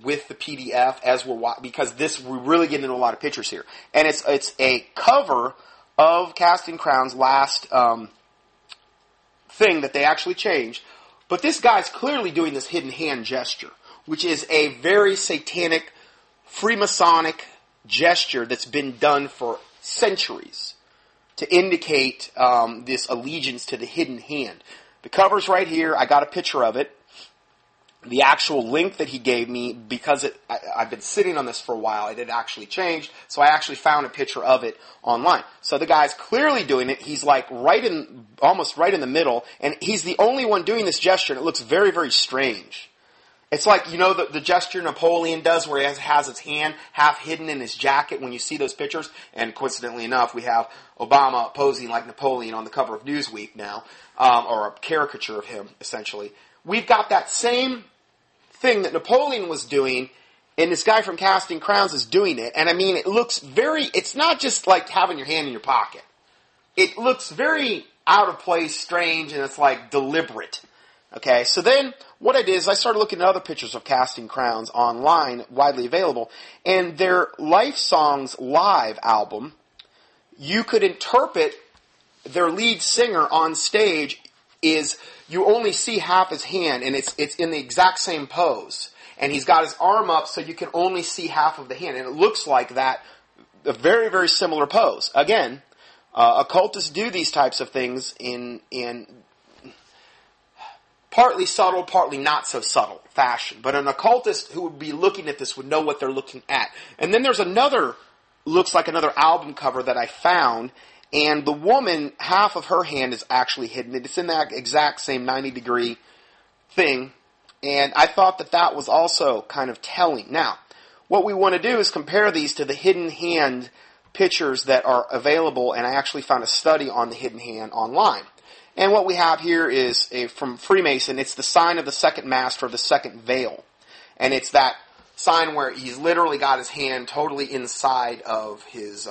with the PDF as we're watching, because we really get into a lot of pictures here. And it's a cover of Casting Crowns' last thing that they actually changed. But this guy's clearly doing this hidden hand gesture, which is a very satanic, Freemasonic gesture that's been done for centuries to indicate this allegiance to the hidden hand. The cover's right here. I got a picture of it. The actual link that he gave me, because I've been sitting on this for a while, it had actually changed, so I actually found a picture of it online. So the guy's clearly doing it. He's almost right in the middle, and he's the only one doing this gesture, and it looks very, very strange. It's like, you know, the gesture Napoleon does where he has his hand half hidden in his jacket when you see those pictures. And coincidentally enough, we have Obama posing like Napoleon on the cover of Newsweek now, or a caricature of him, essentially. We've got that same thing that Napoleon was doing, and this guy from Casting Crowns is doing it. And I mean, it looks very, it's not just like having your hand in your pocket. It looks very out of place, strange, and it's like deliberate. Okay, so then what I did is I started looking at other pictures of Casting Crowns online, widely available, and their Life Songs Live album, you could interpret their lead singer on stage is you only see half his hand, and it's in the exact same pose. And he's got his arm up, so you can only see half of the hand, and it looks like that, a very, very similar pose. Again, occultists do these types of things in partly subtle, partly not so subtle fashion. But an occultist who would be looking at this would know what they're looking at. And then there's another, looks like another album cover that I found. And the woman, half of her hand is actually hidden. It's in that exact same 90-degree thing. And I thought that that was also kind of telling. Now, what we want to do is compare these to the hidden hand pictures that are available. And I actually found a study on the hidden hand online. And what we have here is from Freemason, it's the sign of the second master of the second veil. And it's that sign where he's literally got his hand totally inside of his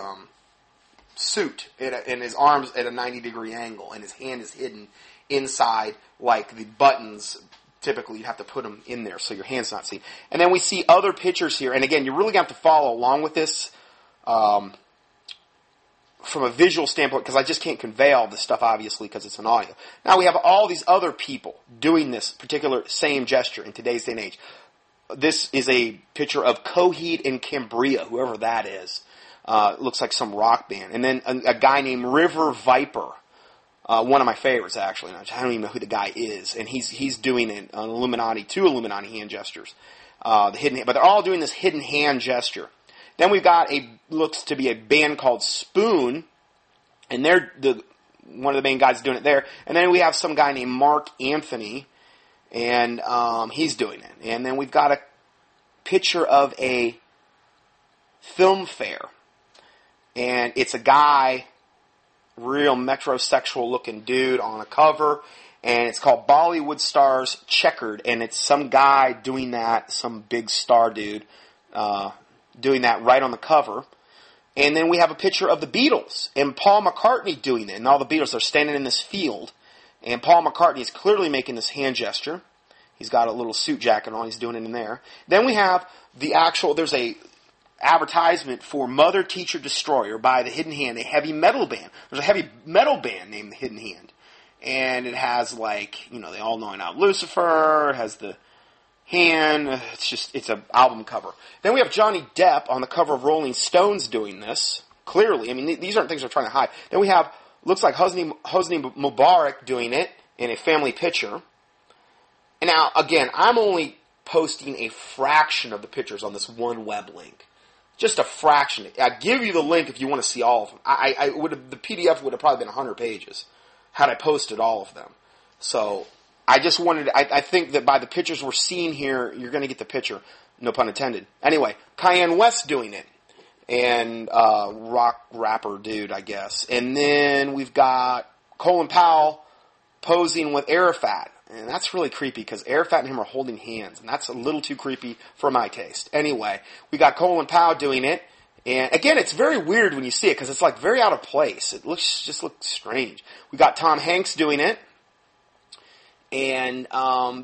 suit and his arms at a 90-degree angle. And his hand is hidden inside, like the buttons. Typically, you'd have to put them in there so your hand's not seen. And then we see other pictures here. And again, you're really going to have to follow along with this from a visual standpoint, because I just can't convey all this stuff, obviously, because it's an audio. Now we have all these other people doing this particular same gesture in today's day and age. This is a picture of Coheed and Cambria, whoever that is. Looks like some rock band. And then a guy named River Viper, one of my favorites, actually. I don't even know who the guy is. And he's doing an Illuminati, two Illuminati hand gestures. The hidden hand, but they're all doing this hidden hand gesture. Then we've got looks to be a band called Spoon, and they're one of the main guys doing it there. And then we have some guy named Mark Anthony, and he's doing it. And then we've got a picture of a film fair, and it's a guy, real metrosexual looking dude on a cover, and it's called Bollywood Stars Checkered, and it's some guy doing that, some big star dude, doing that right on the cover. And then we have a picture of the Beatles and Paul McCartney doing it. And all the Beatles are standing in this field. And Paul McCartney is clearly making this hand gesture. He's got a little suit jacket on. He's doing it in there. Then we have there's a advertisement for Mother Teacher Destroyer by the Hidden Hand, a heavy metal band. There's a heavy metal band named the Hidden Hand. And it has the all-knowing out Lucifer. It has the hand, it's an album cover. Then we have Johnny Depp on the cover of Rolling Stones doing this, clearly. I mean, these aren't things they're trying to hide. Then we have, looks like Hosni Mubarak doing it in a family picture. And now, again, I'm only posting a fraction of the pictures on this one web link. Just a fraction. I give you the link if you want to see all of them. The PDF would have probably been 100 pages had I posted all of them. So I think that by the pictures we're seeing here, you're going to get the picture. No pun intended. Anyway, Kanye West doing it. And rock rapper dude, I guess. And then we've got Colin Powell posing with Arafat. And that's really creepy because Arafat and him are holding hands. And that's a little too creepy for my taste. Anyway, we got Colin Powell doing it. And again, it's very weird when you see it because it's like very out of place. It just looks strange. We got Tom Hanks doing it. And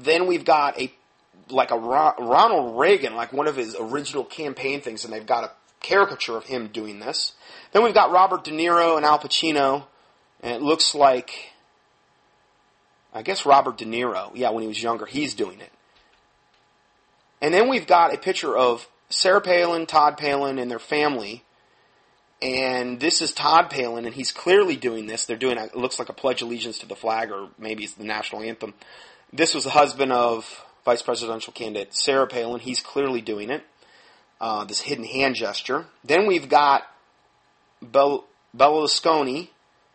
then we've got a Ronald Reagan, like one of his original campaign things, and they've got a caricature of him doing this. Then we've got Robert De Niro and Al Pacino, and it looks like, I guess Robert De Niro, yeah, when he was younger, he's doing it. And then we've got a picture of Sarah Palin, Todd Palin, and their family. And this is Todd Palin, and he's clearly doing this. They're doing, it looks like a Pledge of Allegiance to the flag, or maybe it's the national anthem. This was the husband of vice presidential candidate Sarah Palin. He's clearly doing it, this hidden hand gesture. Then we've got Berlusconi,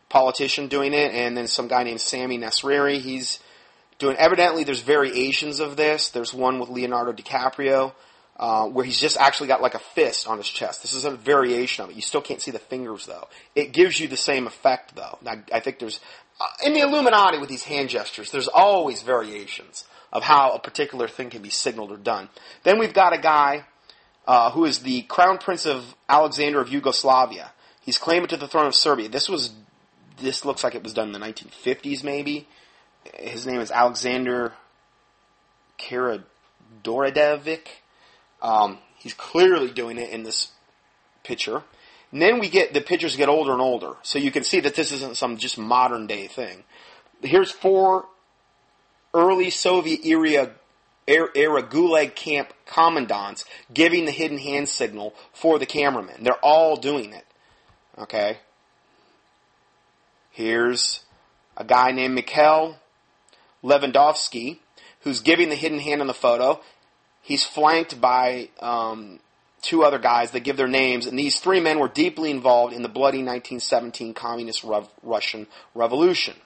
politician, doing it, and then some guy named Sami Nasriri. He's doing. Evidently, there's variations of this. There's one with Leonardo DiCaprio where he's just actually got like a fist on his chest. This is a variation of it. You still can't see the fingers, though. It gives you the same effect, though. I think there's... in the Illuminati with these hand gestures, there's always variations of how a particular thing can be signaled or done. Then we've got a guy who is the Crown Prince of Alexander of Yugoslavia. He's claiming to the throne of Serbia. This looks like it was done in the 1950s, maybe. His name is Alexander Karađorđević. He's clearly doing it in this picture. And then the pictures get older and older, so you can see that this isn't some just modern day thing. Here's 4 early Soviet era Gulag camp commandants giving the hidden hand signal for the cameraman. They're all doing it. Okay. Here's a guy named Mikhail Lewandowski, who's giving the hidden hand in the photo. He's flanked by 2 other guys that give their names, and these 3 men were deeply involved in the bloody 1917 Communist Russian Revolution.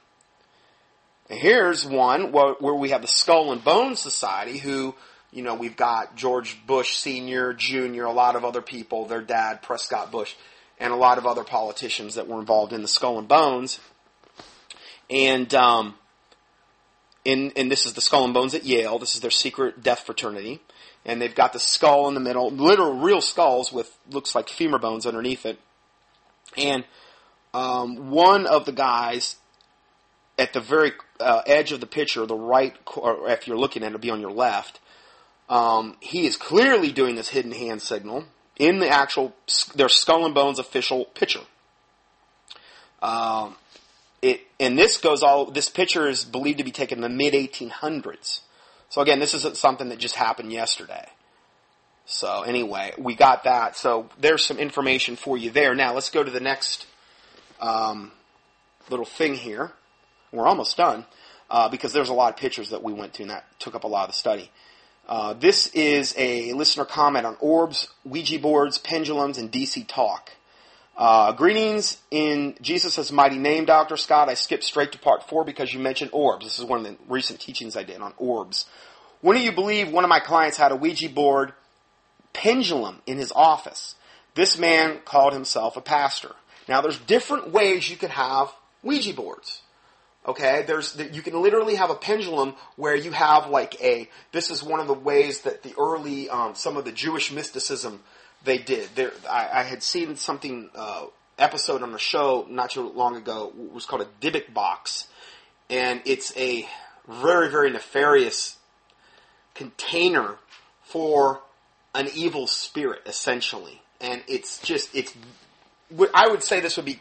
And here's one where we have the Skull and Bones Society, who, you know, we've got George Bush Sr., Jr., a lot of other people, their dad, Prescott Bush, and a lot of other politicians that were involved in the Skull and Bones. And and this is the Skull and Bones at Yale. This is their secret death fraternity. And they've got the skull in the middle, literal real skulls with, looks like femur bones underneath it. And one of the guys at the very edge of the picture, the right, or if you're looking at it, it'll be on your left, he is clearly doing this hidden hand signal in the actual, their Skull and Bones official picture. This picture is believed to be taken in the mid-1800s. So again, this isn't something that just happened yesterday. So anyway, we got that. So there's some information for you there. Now let's go to the next little thing here. We're almost done because there's a lot of pictures that we went to, and that took up a lot of the study. This is a listener comment on orbs, Ouija boards, pendulums, and DC talk. Greetings in Jesus' mighty name, Dr. Scott. I skipped straight to part 4 because you mentioned orbs. This is one of the recent teachings I did on orbs. Wouldn't you believe one of my clients had a Ouija board pendulum in his office? This man called himself a pastor. Now, there's different ways you can have Ouija boards. Okay, you can literally have a pendulum where you have like this is one of the ways that the early, some of the Jewish mysticism they did. I had seen something episode on a show not too long ago. It was called a Dybbuk box, and it's a very, very nefarious container for an evil spirit, essentially. And I would say this would be.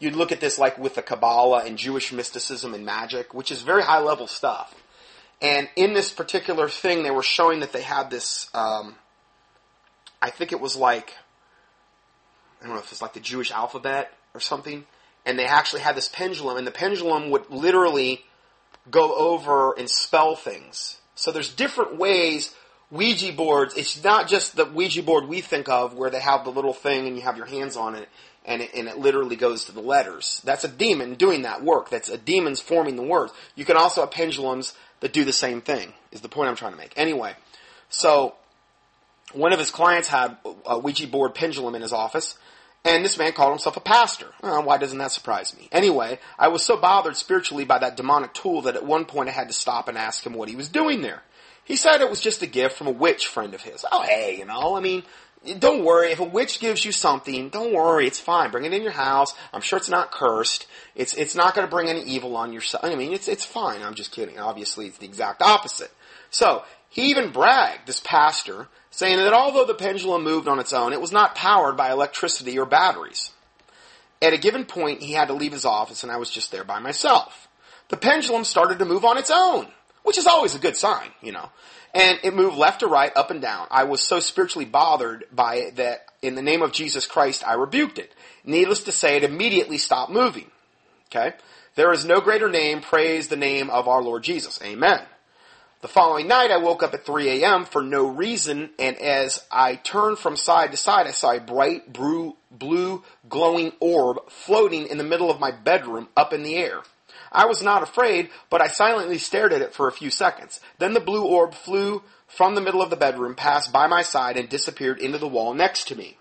You'd look at this like with the Kabbalah and Jewish mysticism and magic, which is very high level stuff. And in this particular thing, they were showing that they had this. I think it was like, I don't know if it's like the Jewish alphabet or something, and they actually had this pendulum, and the pendulum would literally go over and spell things. So there's different ways, Ouija boards, it's not just the Ouija board we think of where they have the little thing and you have your hands on it, and it literally goes to the letters. That's a demon doing that work. That's a demon's forming the words. You can also have pendulums that do the same thing, is the point I'm trying to make. Anyway, so one of his clients had a Ouija board pendulum in his office, and this man called himself a pastor. Why doesn't that surprise me? Anyway, I was so bothered spiritually by that demonic tool that at one point I had to stop and ask him what he was doing there. He said it was just a gift from a witch friend of his. Oh, hey, you know, I mean, don't worry. If a witch gives you something, don't worry. It's fine. Bring it in your house. I'm sure it's not cursed. It's not going to bring any evil on yourself. I mean, it's fine. I'm just kidding. Obviously, it's the exact opposite. So he even bragged, this pastor, saying that although the pendulum moved on its own, it was not powered by electricity or batteries. At a given point, he had to leave his office, and I was just there by myself. The pendulum started to move on its own, which is always a good sign, you know. And it moved left to right, up and down. I was so spiritually bothered by it that, in the name of Jesus Christ, I rebuked it. Needless to say, it immediately stopped moving. Okay? There is no greater name. Praise the name of our Lord Jesus. Amen. The following night, I woke up at 3 a.m. for no reason, and as I turned from side to side, I saw a bright blue glowing orb floating in the middle of my bedroom up in the air. I was not afraid, but I silently stared at it for a few seconds. Then the blue orb flew from the middle of the bedroom, passed by my side, and disappeared into the wall next to me.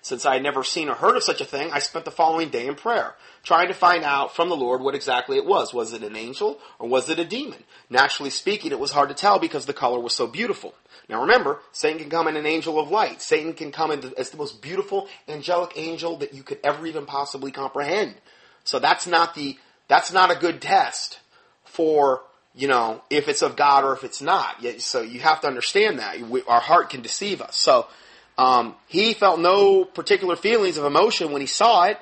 Since I had never seen or heard of such a thing, I spent the following day in prayer, trying to find out from the Lord what exactly it was. Was it an angel, or was it a demon? Naturally speaking, it was hard to tell because the color was so beautiful. Now remember, Satan can come in an angel of light. Satan can come in as the most beautiful angelic angel that you could ever even possibly comprehend. So that's not a good test for, you know, if it's of God or if it's not. So you have to understand that. Our heart can deceive us. So, he felt no particular feelings of emotion when he saw it,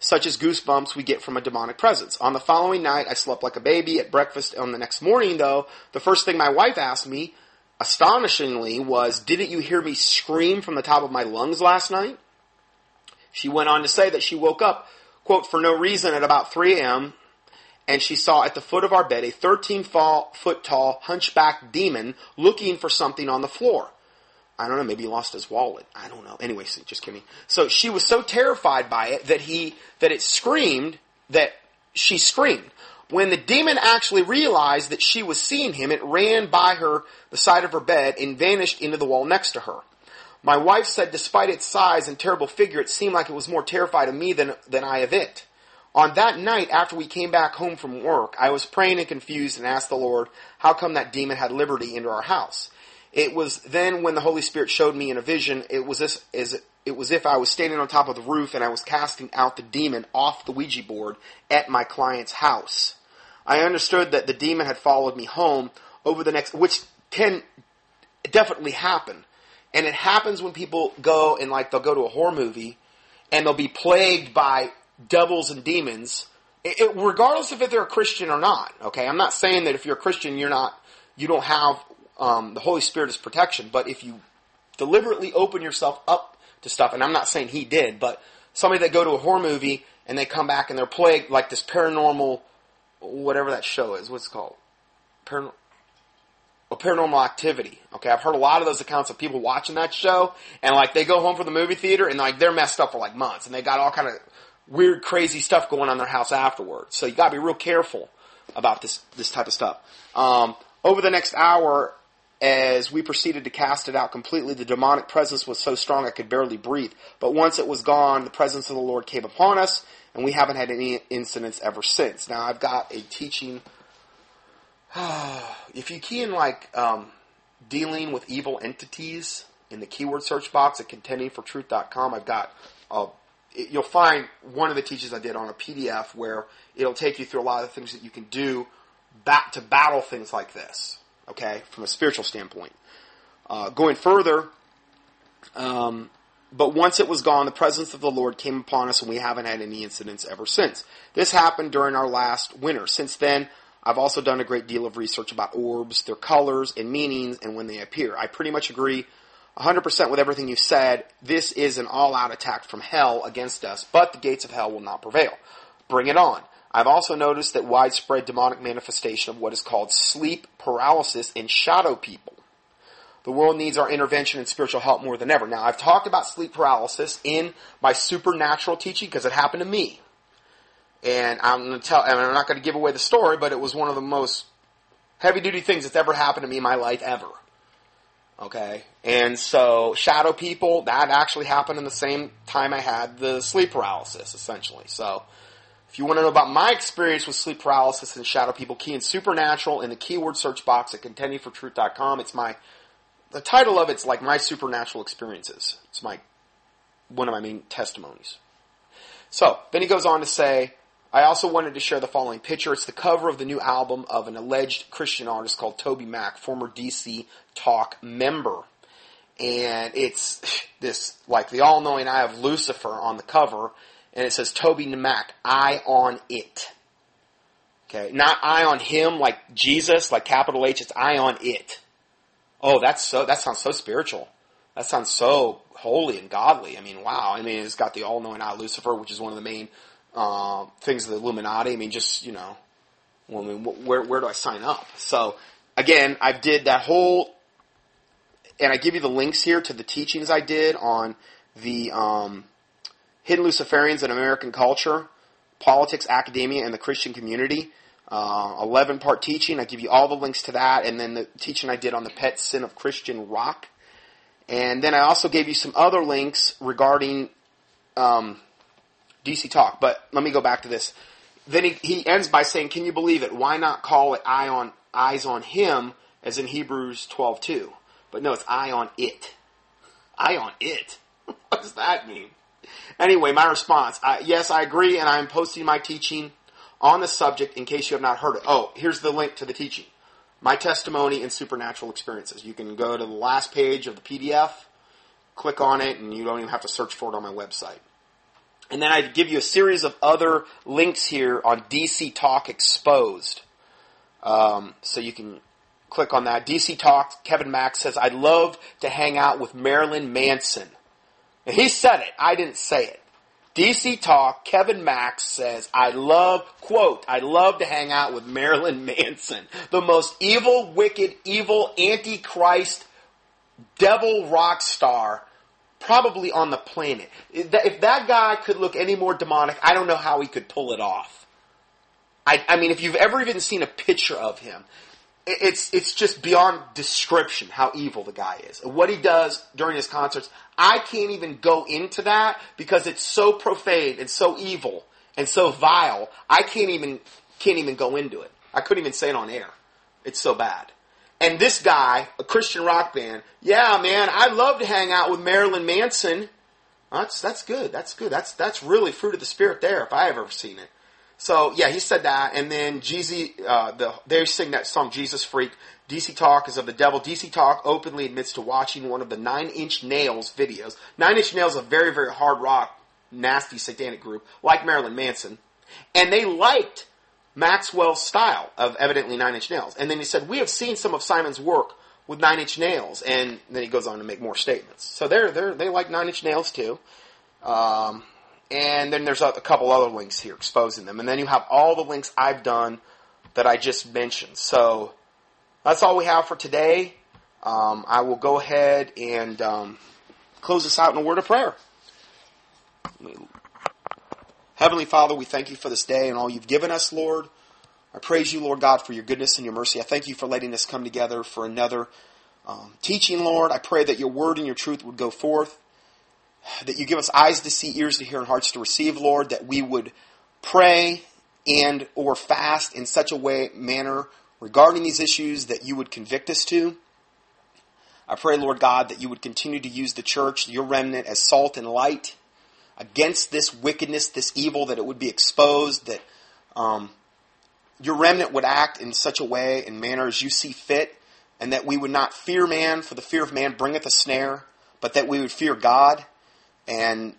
such as goosebumps we get from a demonic presence. On the following night, I slept like a baby. At breakfast on the next morning, though, the first thing my wife asked me, astonishingly, was, "Didn't you hear me scream from the top of my lungs last night?" She went on to say that she woke up, quote, for no reason at about 3 a.m., and she saw at the foot of our bed a 13-foot-tall, hunchback demon looking for something on the floor. I don't know, maybe he lost his wallet. I don't know. Anyway, just kidding. So she was so terrified by it that she screamed. When the demon actually realized that she was seeing him, it ran by her, the side of her bed, and vanished into the wall next to her. My wife said despite its size and terrible figure, it seemed like it was more terrified of me than I of it. On that night, after we came back home from work, I was praying and confused and asked the Lord, how come that demon had liberty into our house? It was then when the Holy Spirit showed me in a vision, it was as if I was standing on top of the roof and I was casting out the demon off the Ouija board at my client's house. I understood that the demon had followed me home over the next, which can definitely happen. And it happens when people go and they'll go to a horror movie and they'll be plagued by devils and demons, regardless of if they're a Christian or not. Okay, I'm not saying that if you're a Christian, you don't have the Holy Spirit is protection, but if you deliberately open yourself up to stuff, and I'm not saying he did, but somebody that go to a horror movie and they come back and they're plagued like this paranormal, whatever that show is, what's it called? Paranormal Activity. Okay, I've heard a lot of those accounts of people watching that show, and they go home from the movie theater and they're messed up for months, and they got all kind of weird, crazy stuff going on in their house afterwards. So you got to be real careful about this type of stuff. Over the next hour, as we proceeded to cast it out completely, the demonic presence was so strong I could barely breathe. But once it was gone, the presence of the Lord came upon us, and we haven't had any incidents ever since. Now, I've got a teaching. If you key in, dealing with evil entities in the keyword search box at contendingfortruth.com, I've got you'll find one of the teachings I did on a PDF where it'll take you through a lot of the things that you can do back to battle things like this. Okay, from a spiritual standpoint. Going further, but once it was gone, the presence of the Lord came upon us, and we haven't had any incidents ever since. This happened during our last winter. Since then, I've also done a great deal of research about orbs, their colors and meanings, and when they appear. I pretty much agree 100% with everything you said. This is an all-out attack from hell against us, but the gates of hell will not prevail. Bring it on. I've also noticed that widespread demonic manifestation of what is called sleep paralysis in shadow people. The world needs our intervention and spiritual help more than ever. Now, I've talked about sleep paralysis in my supernatural teaching because it happened to me. And I'm not going to give away the story, but it was one of the most heavy-duty things that's ever happened to me in my life ever. Okay? And so, shadow people, that actually happened in the same time I had the sleep paralysis, essentially. So, if you want to know about my experience with sleep paralysis and shadow people, key in supernatural in the keyword search box at contendingfortruth.com. The title of it's my supernatural experiences. It's one of my main testimonies. So, then he goes on to say, I also wanted to share the following picture. It's the cover of the new album of an alleged Christian artist called Toby Mac, former DC Talk member. And it's this, the all-knowing eye of Lucifer on the cover. And it says, Toby Mac, eye on it. Okay, not eye on him, Jesus, capital H, it's eye on it. Oh, that sounds so spiritual. That sounds so holy and godly. I mean, wow. I mean, it's got the all-knowing eye, Lucifer, which is one of the main things of the Illuminati. I mean, where do I sign up? So, again, I did that whole, and I give you the links here to the teachings I did on the Hidden Luciferians in American Culture Politics, Academia, and the Christian Community, 11-part teaching. I give you all the links to that, and then the teaching I did on the pet sin of Christian rock. And then I also gave you some other links regarding DC Talk. But let me go back to this. Then he ends by saying, can you believe it? Why not call it eyes on him, as in Hebrews 12:2? But no, it's eye on it. Eye on it. What does that mean? Anyway, my response. Yes, I agree, and I am posting my teaching on the subject in case you have not heard it. Oh, here's the link to the teaching. My testimony and supernatural experiences. You can go to the last page of the PDF, click on it, and you don't even have to search for it on my website. And then I give you a series of other links here on DC Talk Exposed. So you can click on that. DC Talk, Kevin Max says, I'd love to hang out with Marilyn Manson. And he said it. I didn't say it. DC Talk, Kevin Max says, I'd love to hang out with Marilyn Manson, the most evil, wicked, evil, antichrist, devil rock star probably on the planet. If that guy could look any more demonic, I don't know how he could pull it off. I mean, if you've ever even seen a picture of him, it's just beyond description how evil the guy is. What he does during his concerts, I can't even go into that because it's so profane and so evil and so vile. I can't even go into it. I couldn't even say it on air. It's so bad. And this guy, a Christian rock band, yeah, man, I'd love to hang out with Marilyn Manson. That's good. That's good. That's really fruit of the spirit there if I have ever seen it. So, yeah, he said that, and then Jeezy, they sing that song, Jesus Freak. DC Talk is of the devil. DC Talk openly admits to watching one of the 9-Inch Nails videos. 9-Inch Nails is a very, very hard rock, nasty, satanic group, like Marilyn Manson. And they liked Maxwell's style of evidently 9-Inch Nails. And then he said, we have seen some of Simon's work with 9-Inch Nails. And then he goes on to make more statements. So they like 9-Inch Nails, too. And then there's a couple other links here exposing them. And then you have all the links I've done that I just mentioned. So that's all we have for today. I will go ahead and close this out in a word of prayer. Heavenly Father, we thank you for this day and all you've given us, Lord. I praise you, Lord God, for your goodness and your mercy. I thank you for letting us come together for another teaching, Lord. I pray that your word and your truth would go forth, that you give us eyes to see, ears to hear, and hearts to receive, Lord, that we would pray and or fast in such a manner regarding these issues that you would convict us to. I pray, Lord God, that you would continue to use the church, your remnant, as salt and light against this wickedness, this evil, that it would be exposed, that your remnant would act in such a way and manner as you see fit, and that we would not fear man, for the fear of man bringeth a snare, but that we would fear God. And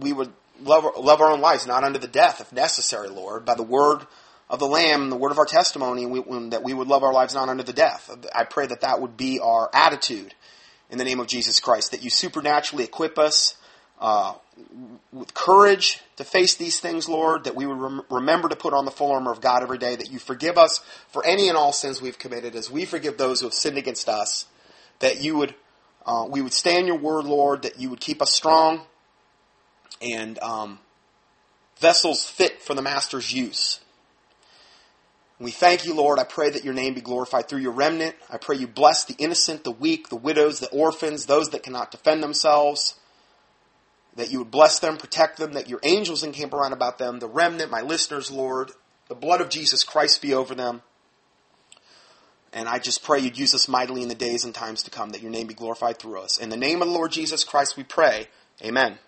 we would love our own lives, not unto the death, if necessary, Lord, by the word of the Lamb and the word of our testimony, that we would love our lives not unto the death. I pray that that would be our attitude in the name of Jesus Christ, that you supernaturally equip us with courage to face these things, Lord, that we would remember to put on the full armor of God every day, that you forgive us for any and all sins we've committed as we forgive those who have sinned against us, that you would we would stay in your word, Lord, that you would keep us strong and vessels fit for the master's use. We thank you, Lord. I pray that your name be glorified through your remnant. I pray you bless the innocent, the weak, the widows, the orphans, those that cannot defend themselves, that you would bless them, protect them, that your angels encamp around about them, the remnant, my listeners, Lord, the blood of Jesus Christ be over them. And I just pray you'd use us mightily in the days and times to come, that your name be glorified through us. In the name of the Lord Jesus Christ we pray. Amen.